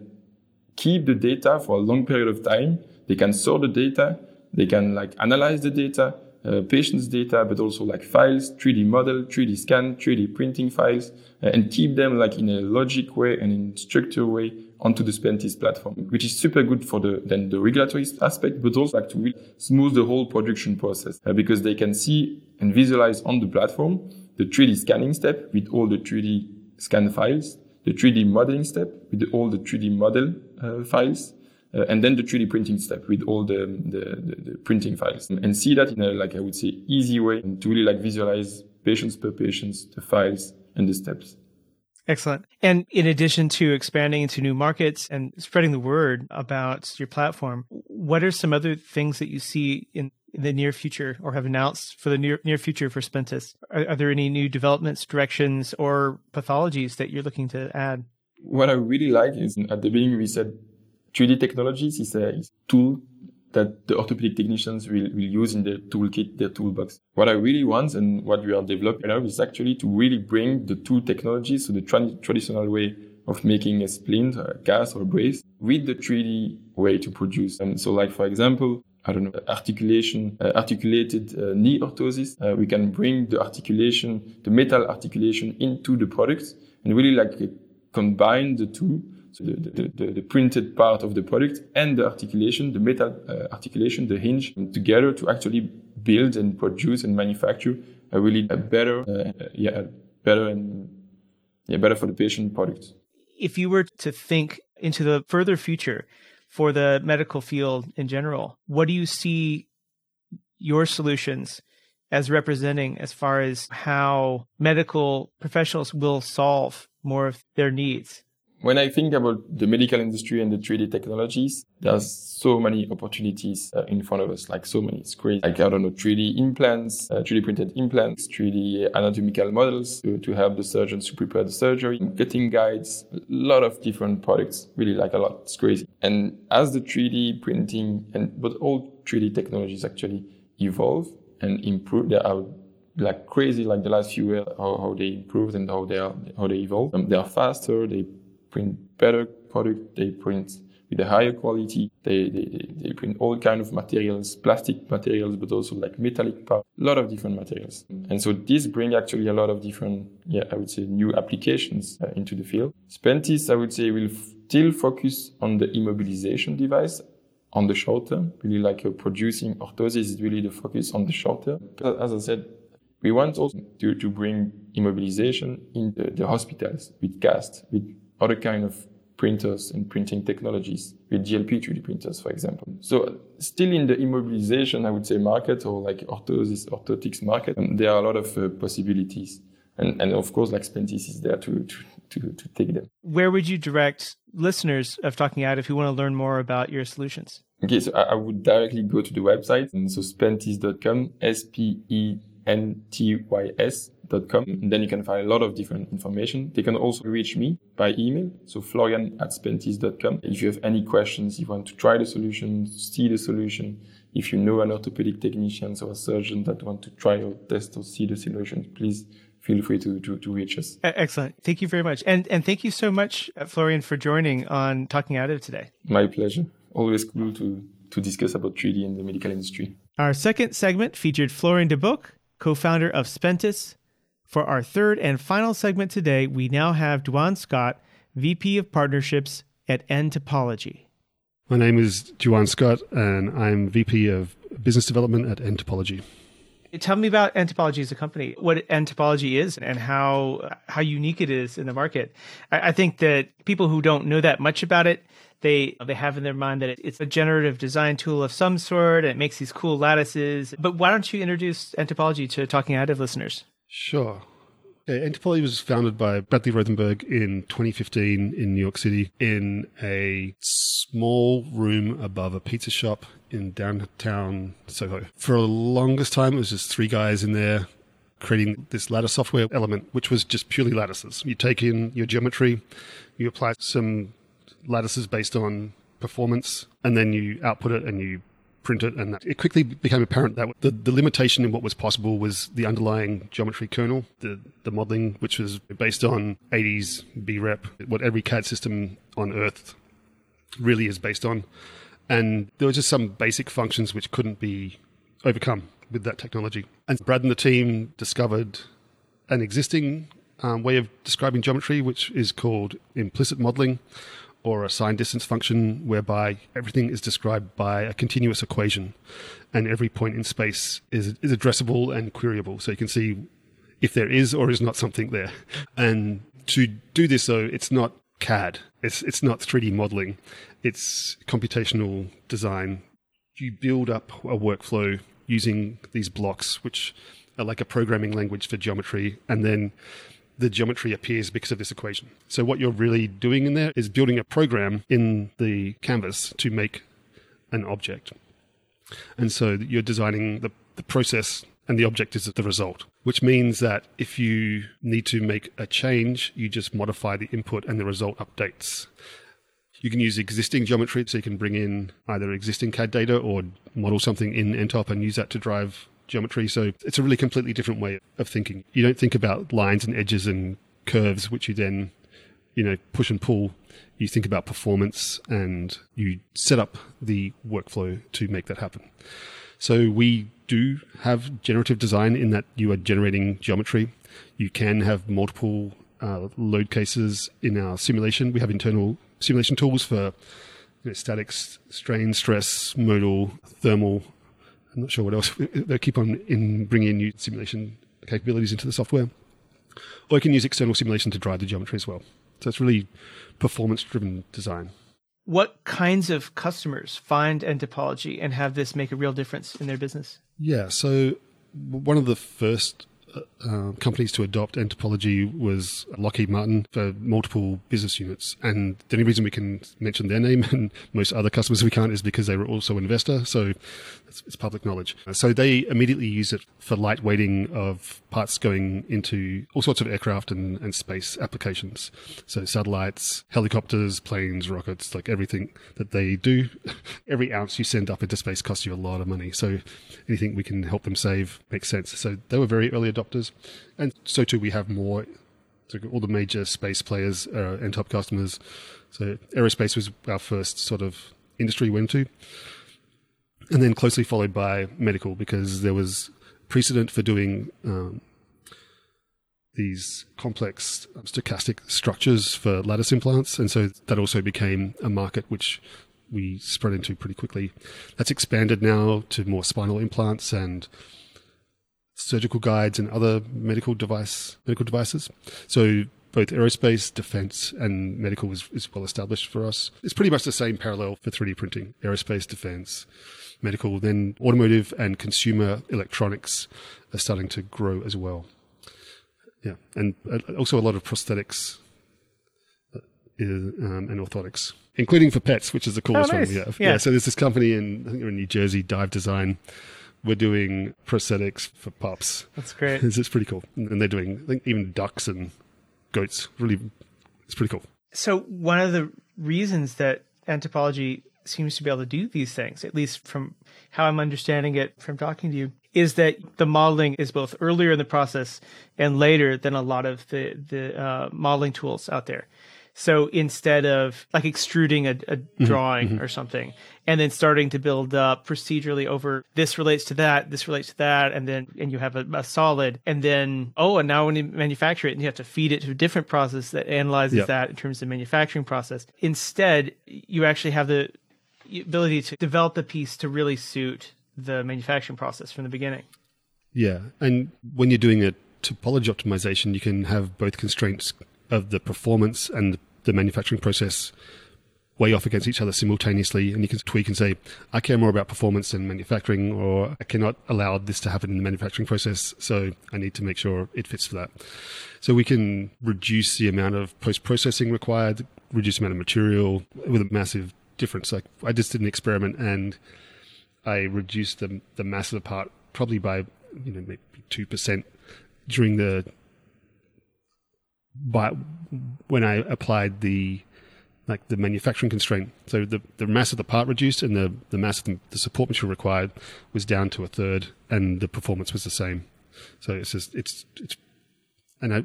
keep the data for a long period of time. They can sort the data. They can like analyze the data, uh, patients' data, but also like files, three D model, three D scan, three D printing files, uh, and keep them like in a logic way and in structured way onto the Spentis platform, which is super good for the then the regulatory aspect, but also like to really smooth the whole production process uh, because they can see and visualize on the platform the three D scanning step with all the three D scan files, the three D modeling step with all the three D model uh, files, uh, and then the three D printing step with all the the, the the printing files, and see that in a like I would say easy way to really like visualize patients per patients, the files and the steps. Excellent. And in addition to expanding into new markets and spreading the word about your platform, what are some other things that you see in in the near future or have announced for the near near future for Spentis? Are, are there any new developments, directions, or pathologies that you're looking to add? What I really like is at the beginning we said three D technologies is a tool that the orthopedic technicians will, will use in their toolkit, their toolbox. What I really want and what we are developing now is actually to really bring the two technologies, so the tra- traditional way of making a splint, or a cast, or a brace, with the three D way to produce. And so like, for example, I don't know, articulation, uh, articulated uh, knee orthosis. Uh, we can bring the articulation, the metal articulation into the product and really like uh, combine the two. So the, the, the, the printed part of the product and the articulation, the metal uh, articulation, the hinge together to actually build and produce and manufacture a really a better, uh, yeah, better and yeah, better for the patient product. If you were to think into the further future, for the medical field in general, what do you see your solutions as representing as far as how medical professionals will solve more of their needs? When I think about the medical industry and the three D technologies, there's so many opportunities uh, in front of us, like so many. It's crazy. Like, I don't know, three D implants, uh, three D printed implants, three D anatomical models to, to help the surgeons to prepare the surgery, cutting guides, a lot of different products, really like a lot. It's crazy. And as the three D printing and but all three D technologies actually evolve and improve, they are like crazy, like the last few years, how, how they improved and how they are, how they evolve. Um, they are faster, they print better product, they print with a higher quality, they, they, they print all kinds of materials, plastic materials, but also like metallic parts, a lot of different materials. And so this brings actually a lot of different, yeah, I would say new applications uh, into the field. Spentis, I would say, will f- still focus on the immobilization device on the short term, really like uh, producing orthosis is really the focus on the short term. But as I said, we want also to, to bring immobilization in the, the hospitals with cast, with other kind of printers and printing technologies with G L P three D printers, for example. So still in the immobilization, I would say, market or like orthosis, orthotics market, there are a lot of uh, possibilities. and and of course, like Spendis is there to to to, to take them. Where would you direct listeners of Talking Out if you want to learn more about your solutions? Okay, so I, I would directly go to the website, and so spendys dot com, S P E N T Y S dot com, and then you can find a lot of different information. They can also reach me by email, so florian at spendys dot com. If you have any questions, you want to try the solution, see the solution, if you know an orthopedic technician or a surgeon that want to try or test or see the solution, please feel free to, to, to reach us. Excellent. Thank you very much. And and thank you so much, Florian, for joining on Talking Out of today. My pleasure. Always cool to, to discuss about three D in the medical industry. Our second segment featured Florian Deboeck, co-founder of Spendis. For our third and final segment today, we now have Duane Scott, V P of Partnerships at N-Topology. My name is Duane Scott, and I'm V P of Business Development at N-Topology. Tell me about N-Topology as a company, what N-Topology is and how how unique it is in the market. I, I think that people who don't know that much about it, they they have in their mind that it, it's a generative design tool of some sort, and it makes these cool lattices. But why don't you introduce N-Topology to Talking Additive listeners? Sure. N-Topology was founded by Bradley Rothenberg in twenty fifteen in New York City in a small room above a pizza shop in downtown Soho. For the longest time, it was just three guys in there creating this lattice software element, which was just purely lattices. You take in your geometry, you apply some lattices based on performance, and then you output it and you print it. And it quickly became apparent that the, the limitation in what was possible was the underlying geometry kernel, the, the modeling, which was based on eighties B-rep, what every C A D system on Earth really is based on. And there were just some basic functions which couldn't be overcome with that technology. And Brad and the team discovered an existing um, way of describing geometry, which is called implicit modeling, or a sine distance function, whereby everything is described by a continuous equation and every point in space is, is addressable and queryable. So you can see if there is or is not something there. And to do this, though, it's not C A D. It's it's not three D modeling. It's computational design. You build up a workflow using these blocks, which are like a programming language for geometry, and then the geometry appears because of this equation. So what you're really doing in there is building a program in the canvas to make an object. And so you're designing the, the process, and the object is the result, which means that if you need to make a change, you just modify the input and the result updates. You can use existing geometry, so you can bring in either existing C A D data or model something in N-Top and use that to drive geometry. So it's a really completely different way of thinking. You don't think about lines and edges and curves, which you then, you know, push and pull. You think about performance, and you set up the workflow to make that happen. So we do have generative design in that you are generating geometry. You can have multiple uh, load cases in our simulation. We have internal simulation tools for, you know, statics, strain, stress, modal, thermal. I'm not sure what else. They keep on in bringing in new simulation capabilities into the software. Or you can use external simulation to drive the geometry as well. So it's really performance-driven design. What kinds of customers find N-Topology and have this make a real difference in their business? Yeah, so one of the first uh, companies to adopt N-Topology was Lockheed Martin for multiple business units. And the only reason we can mention their name and most other customers we can't is because they were also an investor. So it's, it's public knowledge. So they immediately use it for lightweighting of parts going into all sorts of aircraft and, and space applications. So satellites, helicopters, planes, rockets, like everything that they do. Every ounce you send up into space costs you a lot of money. So anything we can help them save makes sense. So they were very early adopters. And so too, we have more. So all the major space players are N-Top customers. So aerospace was our first sort of industry we went to. And then closely followed by medical, because there was precedent for doing um, these complex stochastic structures for lattice implants. And so that also became a market which we spread into pretty quickly. That's expanded now to more spinal implants and surgical guides and other medical device medical devices. So both aerospace, defense, and medical is, is well established for us. It's pretty much the same parallel for three D printing: aerospace, defense, medical, then automotive and consumer electronics are starting to grow as well. Yeah, and also a lot of prosthetics um, and orthotics, including for pets, which is the coolest oh, nice. one we have. Yeah. yeah, so there's this company in, I think they're in New Jersey, Dive Design. We're doing prosthetics for pups. That's great. It's, it's pretty cool. And they're doing, I think, even ducks and goats. Really, it's pretty cool. So one of the reasons that anthropology seems to be able to do these things, at least from how I'm understanding it from talking to you, is that the modeling is both earlier in the process and later than a lot of the, the uh, modeling tools out there. So instead of like extruding a, a drawing mm-hmm. or something and then starting to build up procedurally over this relates to that, this relates to that, and then and you have a, a solid, and then, oh, and now when you manufacture it and you have to feed it to a different process that analyzes yep. that in terms of the manufacturing process. Instead, you actually have the ability to develop the piece to really suit the manufacturing process from the beginning. Yeah. And when you're doing a topology optimization, you can have both constraints of the performance and the manufacturing process weigh off against each other simultaneously, and you can tweak and say, I care more about performance than manufacturing, or I cannot allow this to happen in the manufacturing process, so I need to make sure it fits for that. So we can reduce the amount of post-processing required, reduce the amount of material with a massive difference. Like I just did an experiment and I reduced the, the mass of the part probably by, you know, maybe two percent during the by when I applied the like the manufacturing constraint. So the, the mass of the part reduced and the, the mass of the, the support material required was down to a third, and the performance was the same. So it's just it's it's and I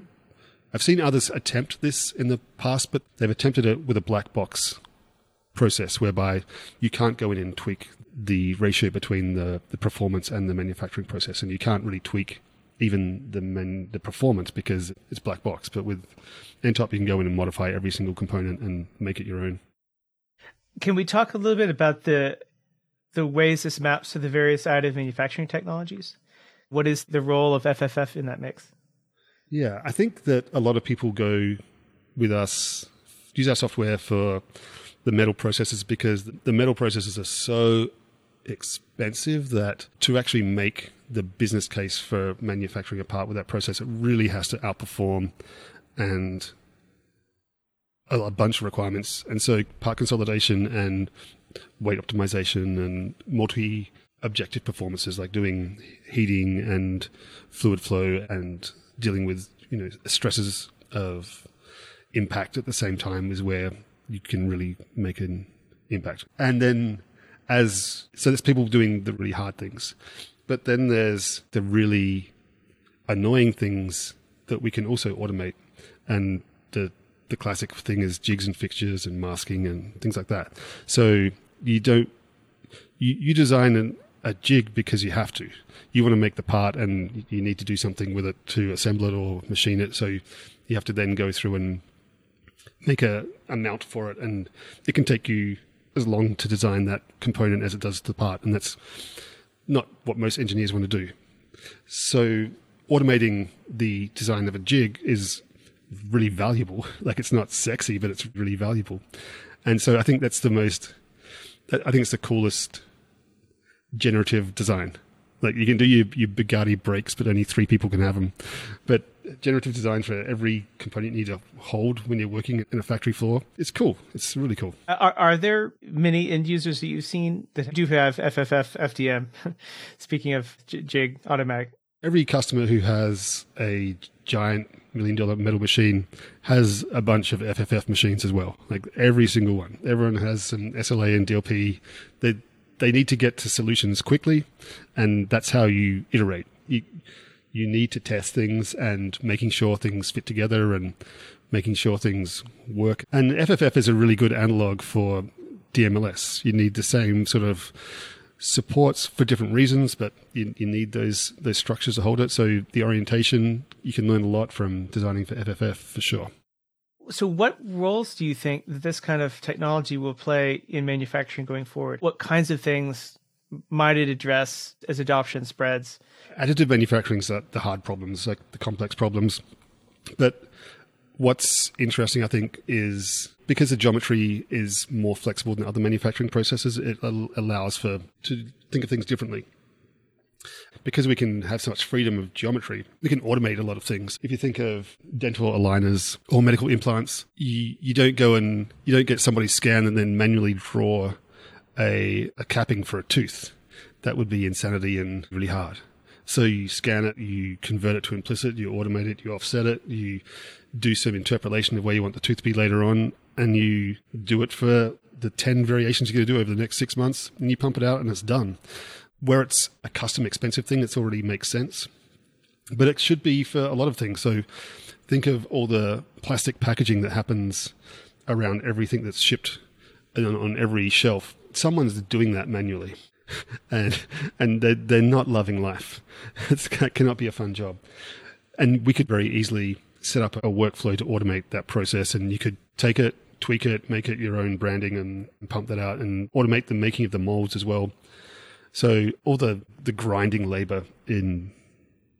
I've seen others attempt this in the past, but they've attempted it with a black box process whereby you can't go in and tweak the ratio between the, the performance and the manufacturing process, and you can't really tweak even the men, the performance because it's black box. But with N T O P, you can go in and modify every single component and make it your own. Can we talk a little bit about the the ways this maps to the various additive manufacturing technologies? What is the role of F F F in that mix? Yeah, I think that a lot of people go with us, use our software for the metal processes because the metal processes are so expensive that to actually make the business case for manufacturing a part with that process, it really has to outperform and a, a bunch of requirements. And so part consolidation and weight optimization and multi-objective performances, like doing heating and fluid flow and dealing with, you know, stresses of impact at the same time, is where you can really make an impact. And then as so there's people doing the really hard things. But then there's the really annoying things that we can also automate. And the the classic thing is jigs and fixtures and masking and things like that. So you don't, you, you design an, a jig because you have to. You want to make the part and you need to do something with it to assemble it or machine it. So you, you have to then go through and make a, a mount for it. And it can take you as long to design that component as it does the part. And that's not what most engineers want to do. So automating the design of a jig is really valuable. Like, it's not sexy, but it's really valuable. And so I think that's the most, I think it's the coolest generative design. Like, you can do your, your Bugatti brakes, but only three people can have them. But generative design for every component you need to hold when you're working in a factory floor, it's cool. It's really cool. Are, are there many end users that you've seen that do have F F F, F D M? Speaking of j- jig, automatic. Every customer who has a giant million dollar metal machine has a bunch of F F F machines as well. Like, every single one. Everyone has some S L A and D L P. They They need to get to solutions quickly, and that's how you iterate. You, you need to test things and making sure things fit together and making sure things work. And F F F is a really good analog for D M L S. You need the same sort of supports for different reasons, but you, you need those those structures to hold it. So the orientation, you can learn a lot from designing for F F F for sure. So what roles do you think that this kind of technology will play in manufacturing going forward? What kinds of things might it address as adoption spreads? Additive manufacturing is the hard problems, like the complex problems. But what's interesting, I think, is because the geometry is more flexible than other manufacturing processes, it allows for to think of things differently. Because we can have so much freedom of geometry, we can automate a lot of things. If you think of dental aligners or medical implants, you, you don't go and you don't get somebody scan and then manually draw a, a capping for a tooth. That would be insanity and really hard. So you scan it, you convert it to implicit, you automate it, you offset it, you do some interpolation of where you want the tooth to be later on, and you do it for the ten variations you're going to do over the next six months, and you pump it out and it's done. Where it's a custom expensive thing, it's already makes sense. But it should be for a lot of things. So think of all the plastic packaging that happens around everything that's shipped and on every shelf. Someone's doing that manually. And and they're, they're not loving life. It's, it cannot be a fun job. And we could very easily set up a workflow to automate that process, and you could take it, tweak it, make it your own branding and pump that out, and automate the making of the molds as well. So all the, the grinding labor in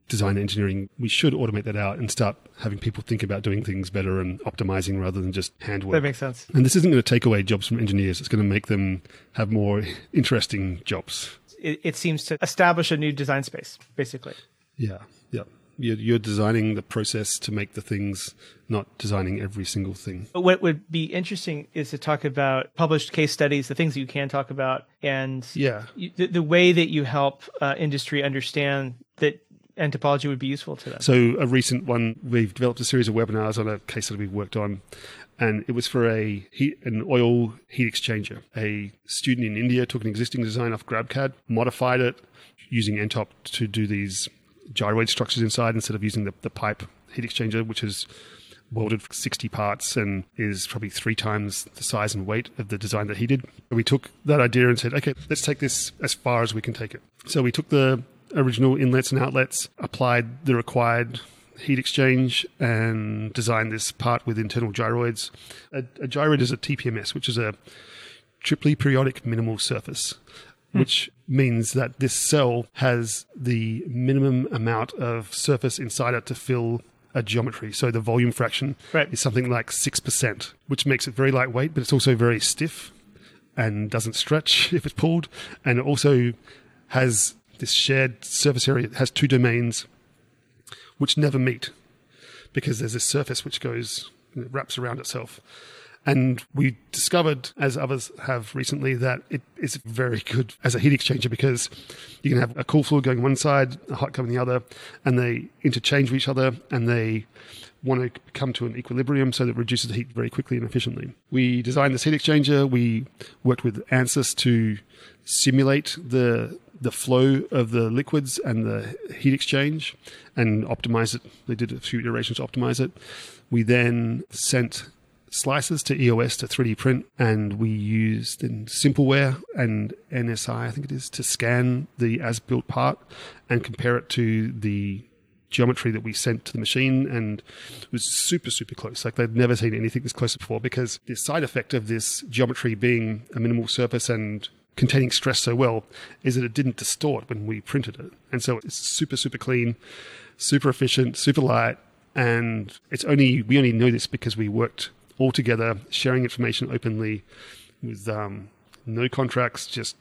design engineering, we should automate that out and start having people think about doing things better and optimizing rather than just handwork. That makes sense. And this isn't going to take away jobs from engineers. It's going to make them have more interesting jobs. It, it seems to establish a new design space, basically. Yeah, yeah. You're, you're designing the process to make the things, not designing every single thing. But what would be interesting is to talk about published case studies, the things that you can talk about, and yeah. you, the, the way that you help uh, industry understand that and topology would be useful to them. So a recent one, we've developed a series of webinars on a case that we've worked on, and it was for a heat, an oil heat exchanger. A student in India took an existing design off GrabCAD, modified it using N T O P to do these gyroid structures inside instead of using the, the pipe heat exchanger, which is welded for sixty parts and is probably three times the size and weight of the design that he did. We took that idea and said, okay, let's take this as far as we can take it. So we took the original inlets and outlets, applied the required heat exchange, and designed this part with internal gyroids. A, a gyroid is a T P M S, which is a triply periodic minimal surface, hmm. which means that this cell has the minimum amount of surface inside it to fill a geometry. So the volume fraction right. is something like six percent, which makes it very lightweight, but it's also very stiff and doesn't stretch if it's pulled. And it also has this shared surface area has two domains which never meet because there's this surface which goes, it wraps around itself. And we discovered, as others have recently, that it is very good as a heat exchanger because you can have a cool fluid going one side, a hot coming the other, and they interchange with each other and they want to come to an equilibrium so that it reduces the heat very quickly and efficiently. We designed this heat exchanger. We worked with ANSYS to simulate the the flow of the liquids and the heat exchange and optimize it. They did a few iterations to optimize it. We then sent slices to E O S to three D print, and we used in Simpleware and N S I, I think it is, to scan the as-built part and compare it to the geometry that we sent to the machine, and it was super, super close. Like they'd never seen anything this close before because the side effect of this geometry being a minimal surface and containing stress so well is that it didn't distort when we printed it. And so it's super, super clean, super efficient, super light. And it's only, we only know this because we worked all together, sharing information openly with um, no contracts, just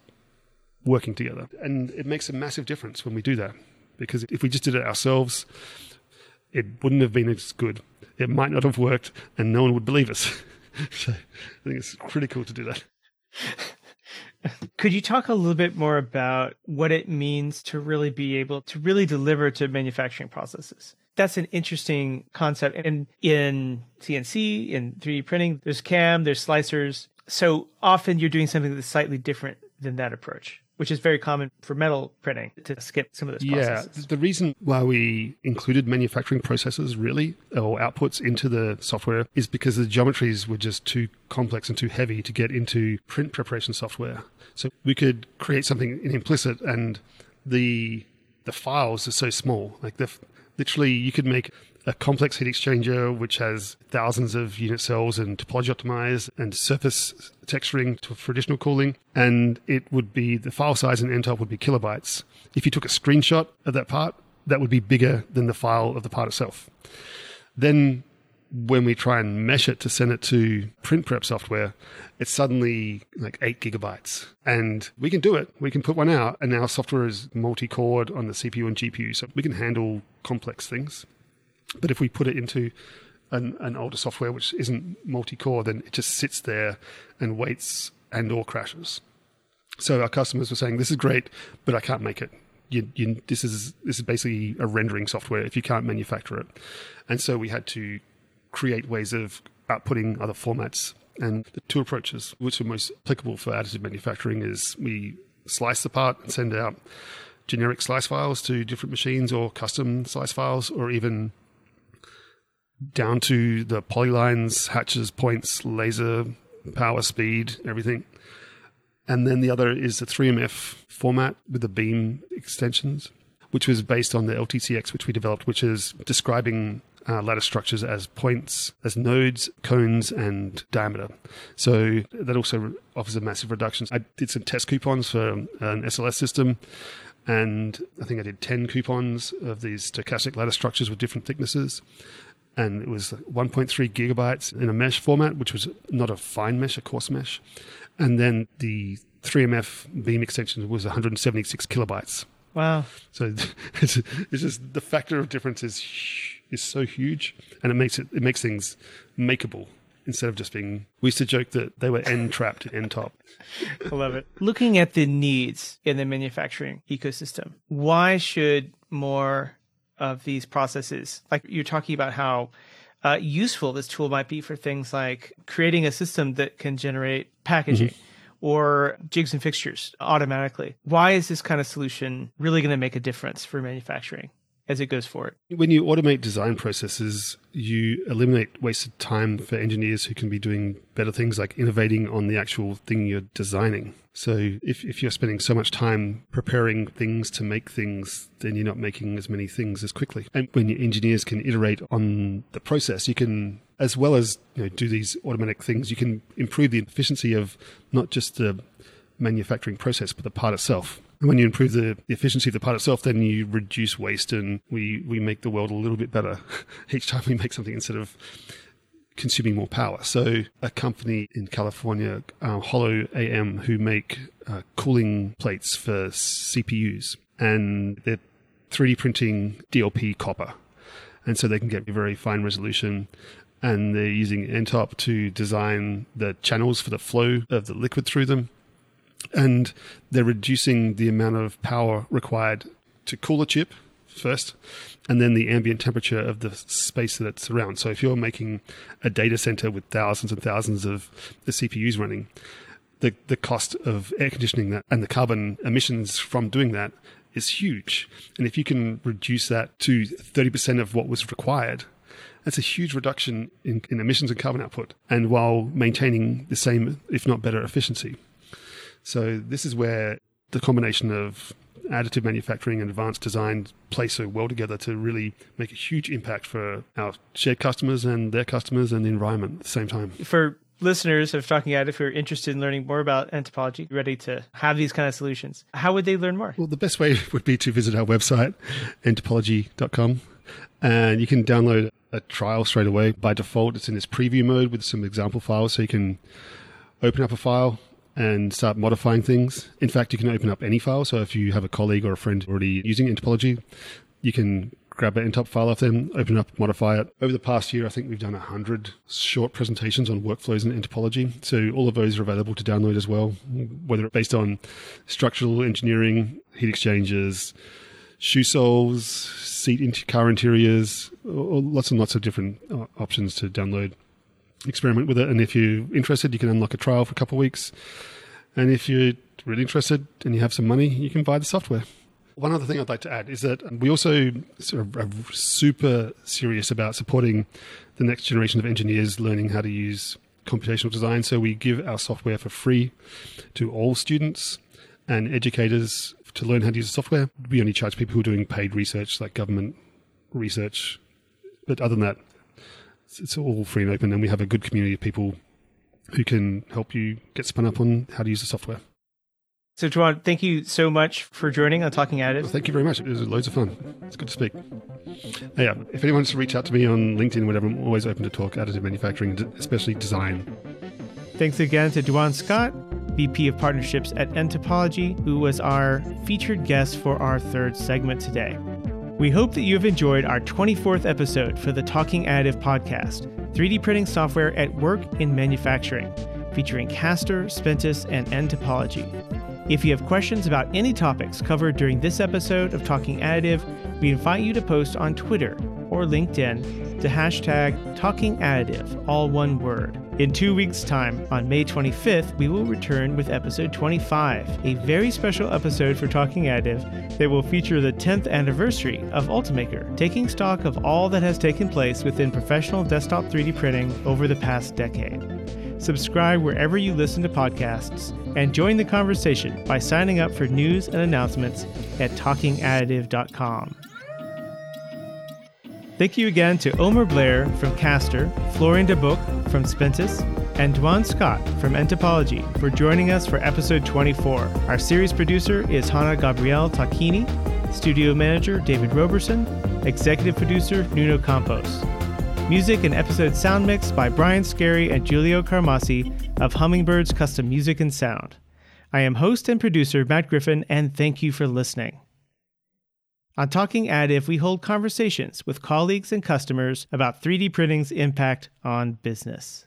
working together. And it makes a massive difference when we do that, because if we just did it ourselves, it wouldn't have been as good. It might not have worked and no one would believe us. So I think it's critical to do that. Could you talk a little bit more about what it means to really be able to really deliver to manufacturing processes? That's an interesting concept. And in C N C, in three D printing, there's C A M, there's slicers. So often you're doing something that's slightly different than that approach, which is very common for metal printing, to skip some of those processes. Yeah, the reason why we included manufacturing processes really, or outputs into the software, is because the geometries were just too complex and too heavy to get into print preparation software. So we could create something in implicit, and the the files are so small. Like the literally, you could make a complex heat exchanger which has thousands of unit cells and topology optimized and surface texturing for additional cooling, and it would be, the file size in N T O P would be kilobytes. If you took a screenshot of that part, that would be bigger than the file of the part itself. Then when we try and mesh it to send it to print prep software, it's suddenly like eight gigabytes. And we can do it. We can put one out, and our software is multi-cored on the C P U and G P U, so we can handle complex things. But if we put it into an, an older software which isn't multi-core, then it just sits there and waits and or crashes. So our customers were saying, this is great, but I can't make it. You, you, this is this is basically a rendering software if you can't manufacture it. And so we had to create ways of outputting other formats. And the two approaches which are most applicable for additive manufacturing is we slice the part and send out generic slice files to different machines, or custom slice files, or even down to the polylines, hatches, points, laser, power, speed, everything. And then the other is the three M F format with the beam extensions, which was based on the L T C X, which we developed, which is describing uh, lattice structures as points, as nodes, cones, and diameter. So that also offers a massive reduction. I did some test coupons for an S L S system, and I think I did ten coupons of these stochastic lattice structures with different thicknesses. And it was one point three gigabytes in a mesh format, which was not a fine mesh, a coarse mesh. And then the three M F beam extension was one hundred seventy-six kilobytes. Wow. So it's, it's just the factor of difference is is so huge, and it makes it it makes things makeable instead of just being... We used to joke that they were end-trapped, end-top. I love it. Looking at the needs in the manufacturing ecosystem, why should more of these processes, like you're talking about how uh, useful this tool might be for things like creating a system that can generate packaging mm-hmm. or jigs and fixtures automatically. Why is this kind of solution really going to make a difference for manufacturing as it goes forward? When you automate design processes, you eliminate wasted time for engineers who can be doing better things like innovating on the actual thing you're designing. So if, if you're spending so much time preparing things to make things, then you're not making as many things as quickly. And when your engineers can iterate on the process, you can, as well as you know, do these automatic things, you can improve the efficiency of not just the manufacturing process, but the part itself. And when you improve the efficiency of the part itself, then you reduce waste, and we, we make the world a little bit better each time we make something instead of consuming more power. So a company in California, uh, Holo A M, who make uh, cooling plates for C P Us, and they're three D printing D L P copper. And so they can get very fine resolution. And they're using N top to design the channels for the flow of the liquid through them. And they're reducing the amount of power required to cool a chip first, and then the ambient temperature of the space that it's around. So if you're making a data center with thousands and thousands of the C P Us running, the, the cost of air conditioning that and the carbon emissions from doing that is huge. And if you can reduce that to thirty percent of what was required, that's a huge reduction in, in emissions and carbon output, and while maintaining the same, if not better, efficiency. So this is where the combination of additive manufacturing and advanced design play so well together to really make a huge impact for our shared customers and their customers and the environment at the same time. For listeners of Talking Additive, if you're interested in learning more about N topology, ready to have these kind of solutions, how would they learn more? Well, the best way would be to visit our website, N topology dot com, and you can download a trial straight away. By default, it's in this preview mode with some example files, so you can open up a file and start modifying things. In fact, you can open up any file. So if you have a colleague or a friend already using N topology, you can grab an N top file off them, open up, modify it. Over the past year, I think we've done one hundred short presentations on workflows in N topology. So all of those are available to download as well, whether it's based on structural engineering, heat exchangers, shoe soles, seat inter- car interiors, or lots and lots of different options to download. Experiment with it, and if you're interested, you can unlock a trial for a couple of weeks. And if you're really interested and you have some money, you can buy the software. One other thing I'd like to add is that we also sort of are super serious about supporting the next generation of engineers learning how to use computational design. So we give our software for free to all students and educators to learn how to use the software. We only charge people who are doing paid research, like government research. But other than that, it's all free and open, and we have a good community of people who can help you get spun up on how to use the software. So, Juwan, thank you so much for joining on Talking Additive. Well, thank you very much. It was loads of fun. It's good to speak. Yeah, if anyone wants to reach out to me on LinkedIn or whatever, I'm always open to talk additive manufacturing, especially design. Thanks again to Juwan Scott, V P of Partnerships at Entopology, who was our featured guest for our third segment today. We hope that you have enjoyed our twenty-fourth episode for the Talking Additive podcast, three D Printing Software at Work in Manufacturing, featuring Castor, Spentis, and Entopology. If you have questions about any topics covered during this episode of Talking Additive, we invite you to post on Twitter or LinkedIn to hashtag Talking Additive, all one word. In two weeks' time, on May twenty-fifth, we will return with episode twenty-five, a very special episode for Talking Additive that will feature the tenth anniversary of Ultimaker, taking stock of all that has taken place within professional desktop three D printing over the past decade. Subscribe wherever you listen to podcasts, and join the conversation by signing up for news and announcements at talking additive dot com. Thank you again to Omer Blair from Castor, Florian DeBoek from Spentis, and Juwan Scott from Entopology for joining us for episode twenty-four. Our series producer is Hannah Gabrielle Tacchini, studio manager David Roberson, executive producer Nuno Campos. Music and episode sound mix by Brian Scary and Giulio Carmasi of Hummingbirds Custom Music and Sound. I am host and producer Matt Griffin, and thank you for listening. On Talking Additive, we hold conversations with colleagues and customers about three D printing's impact on business.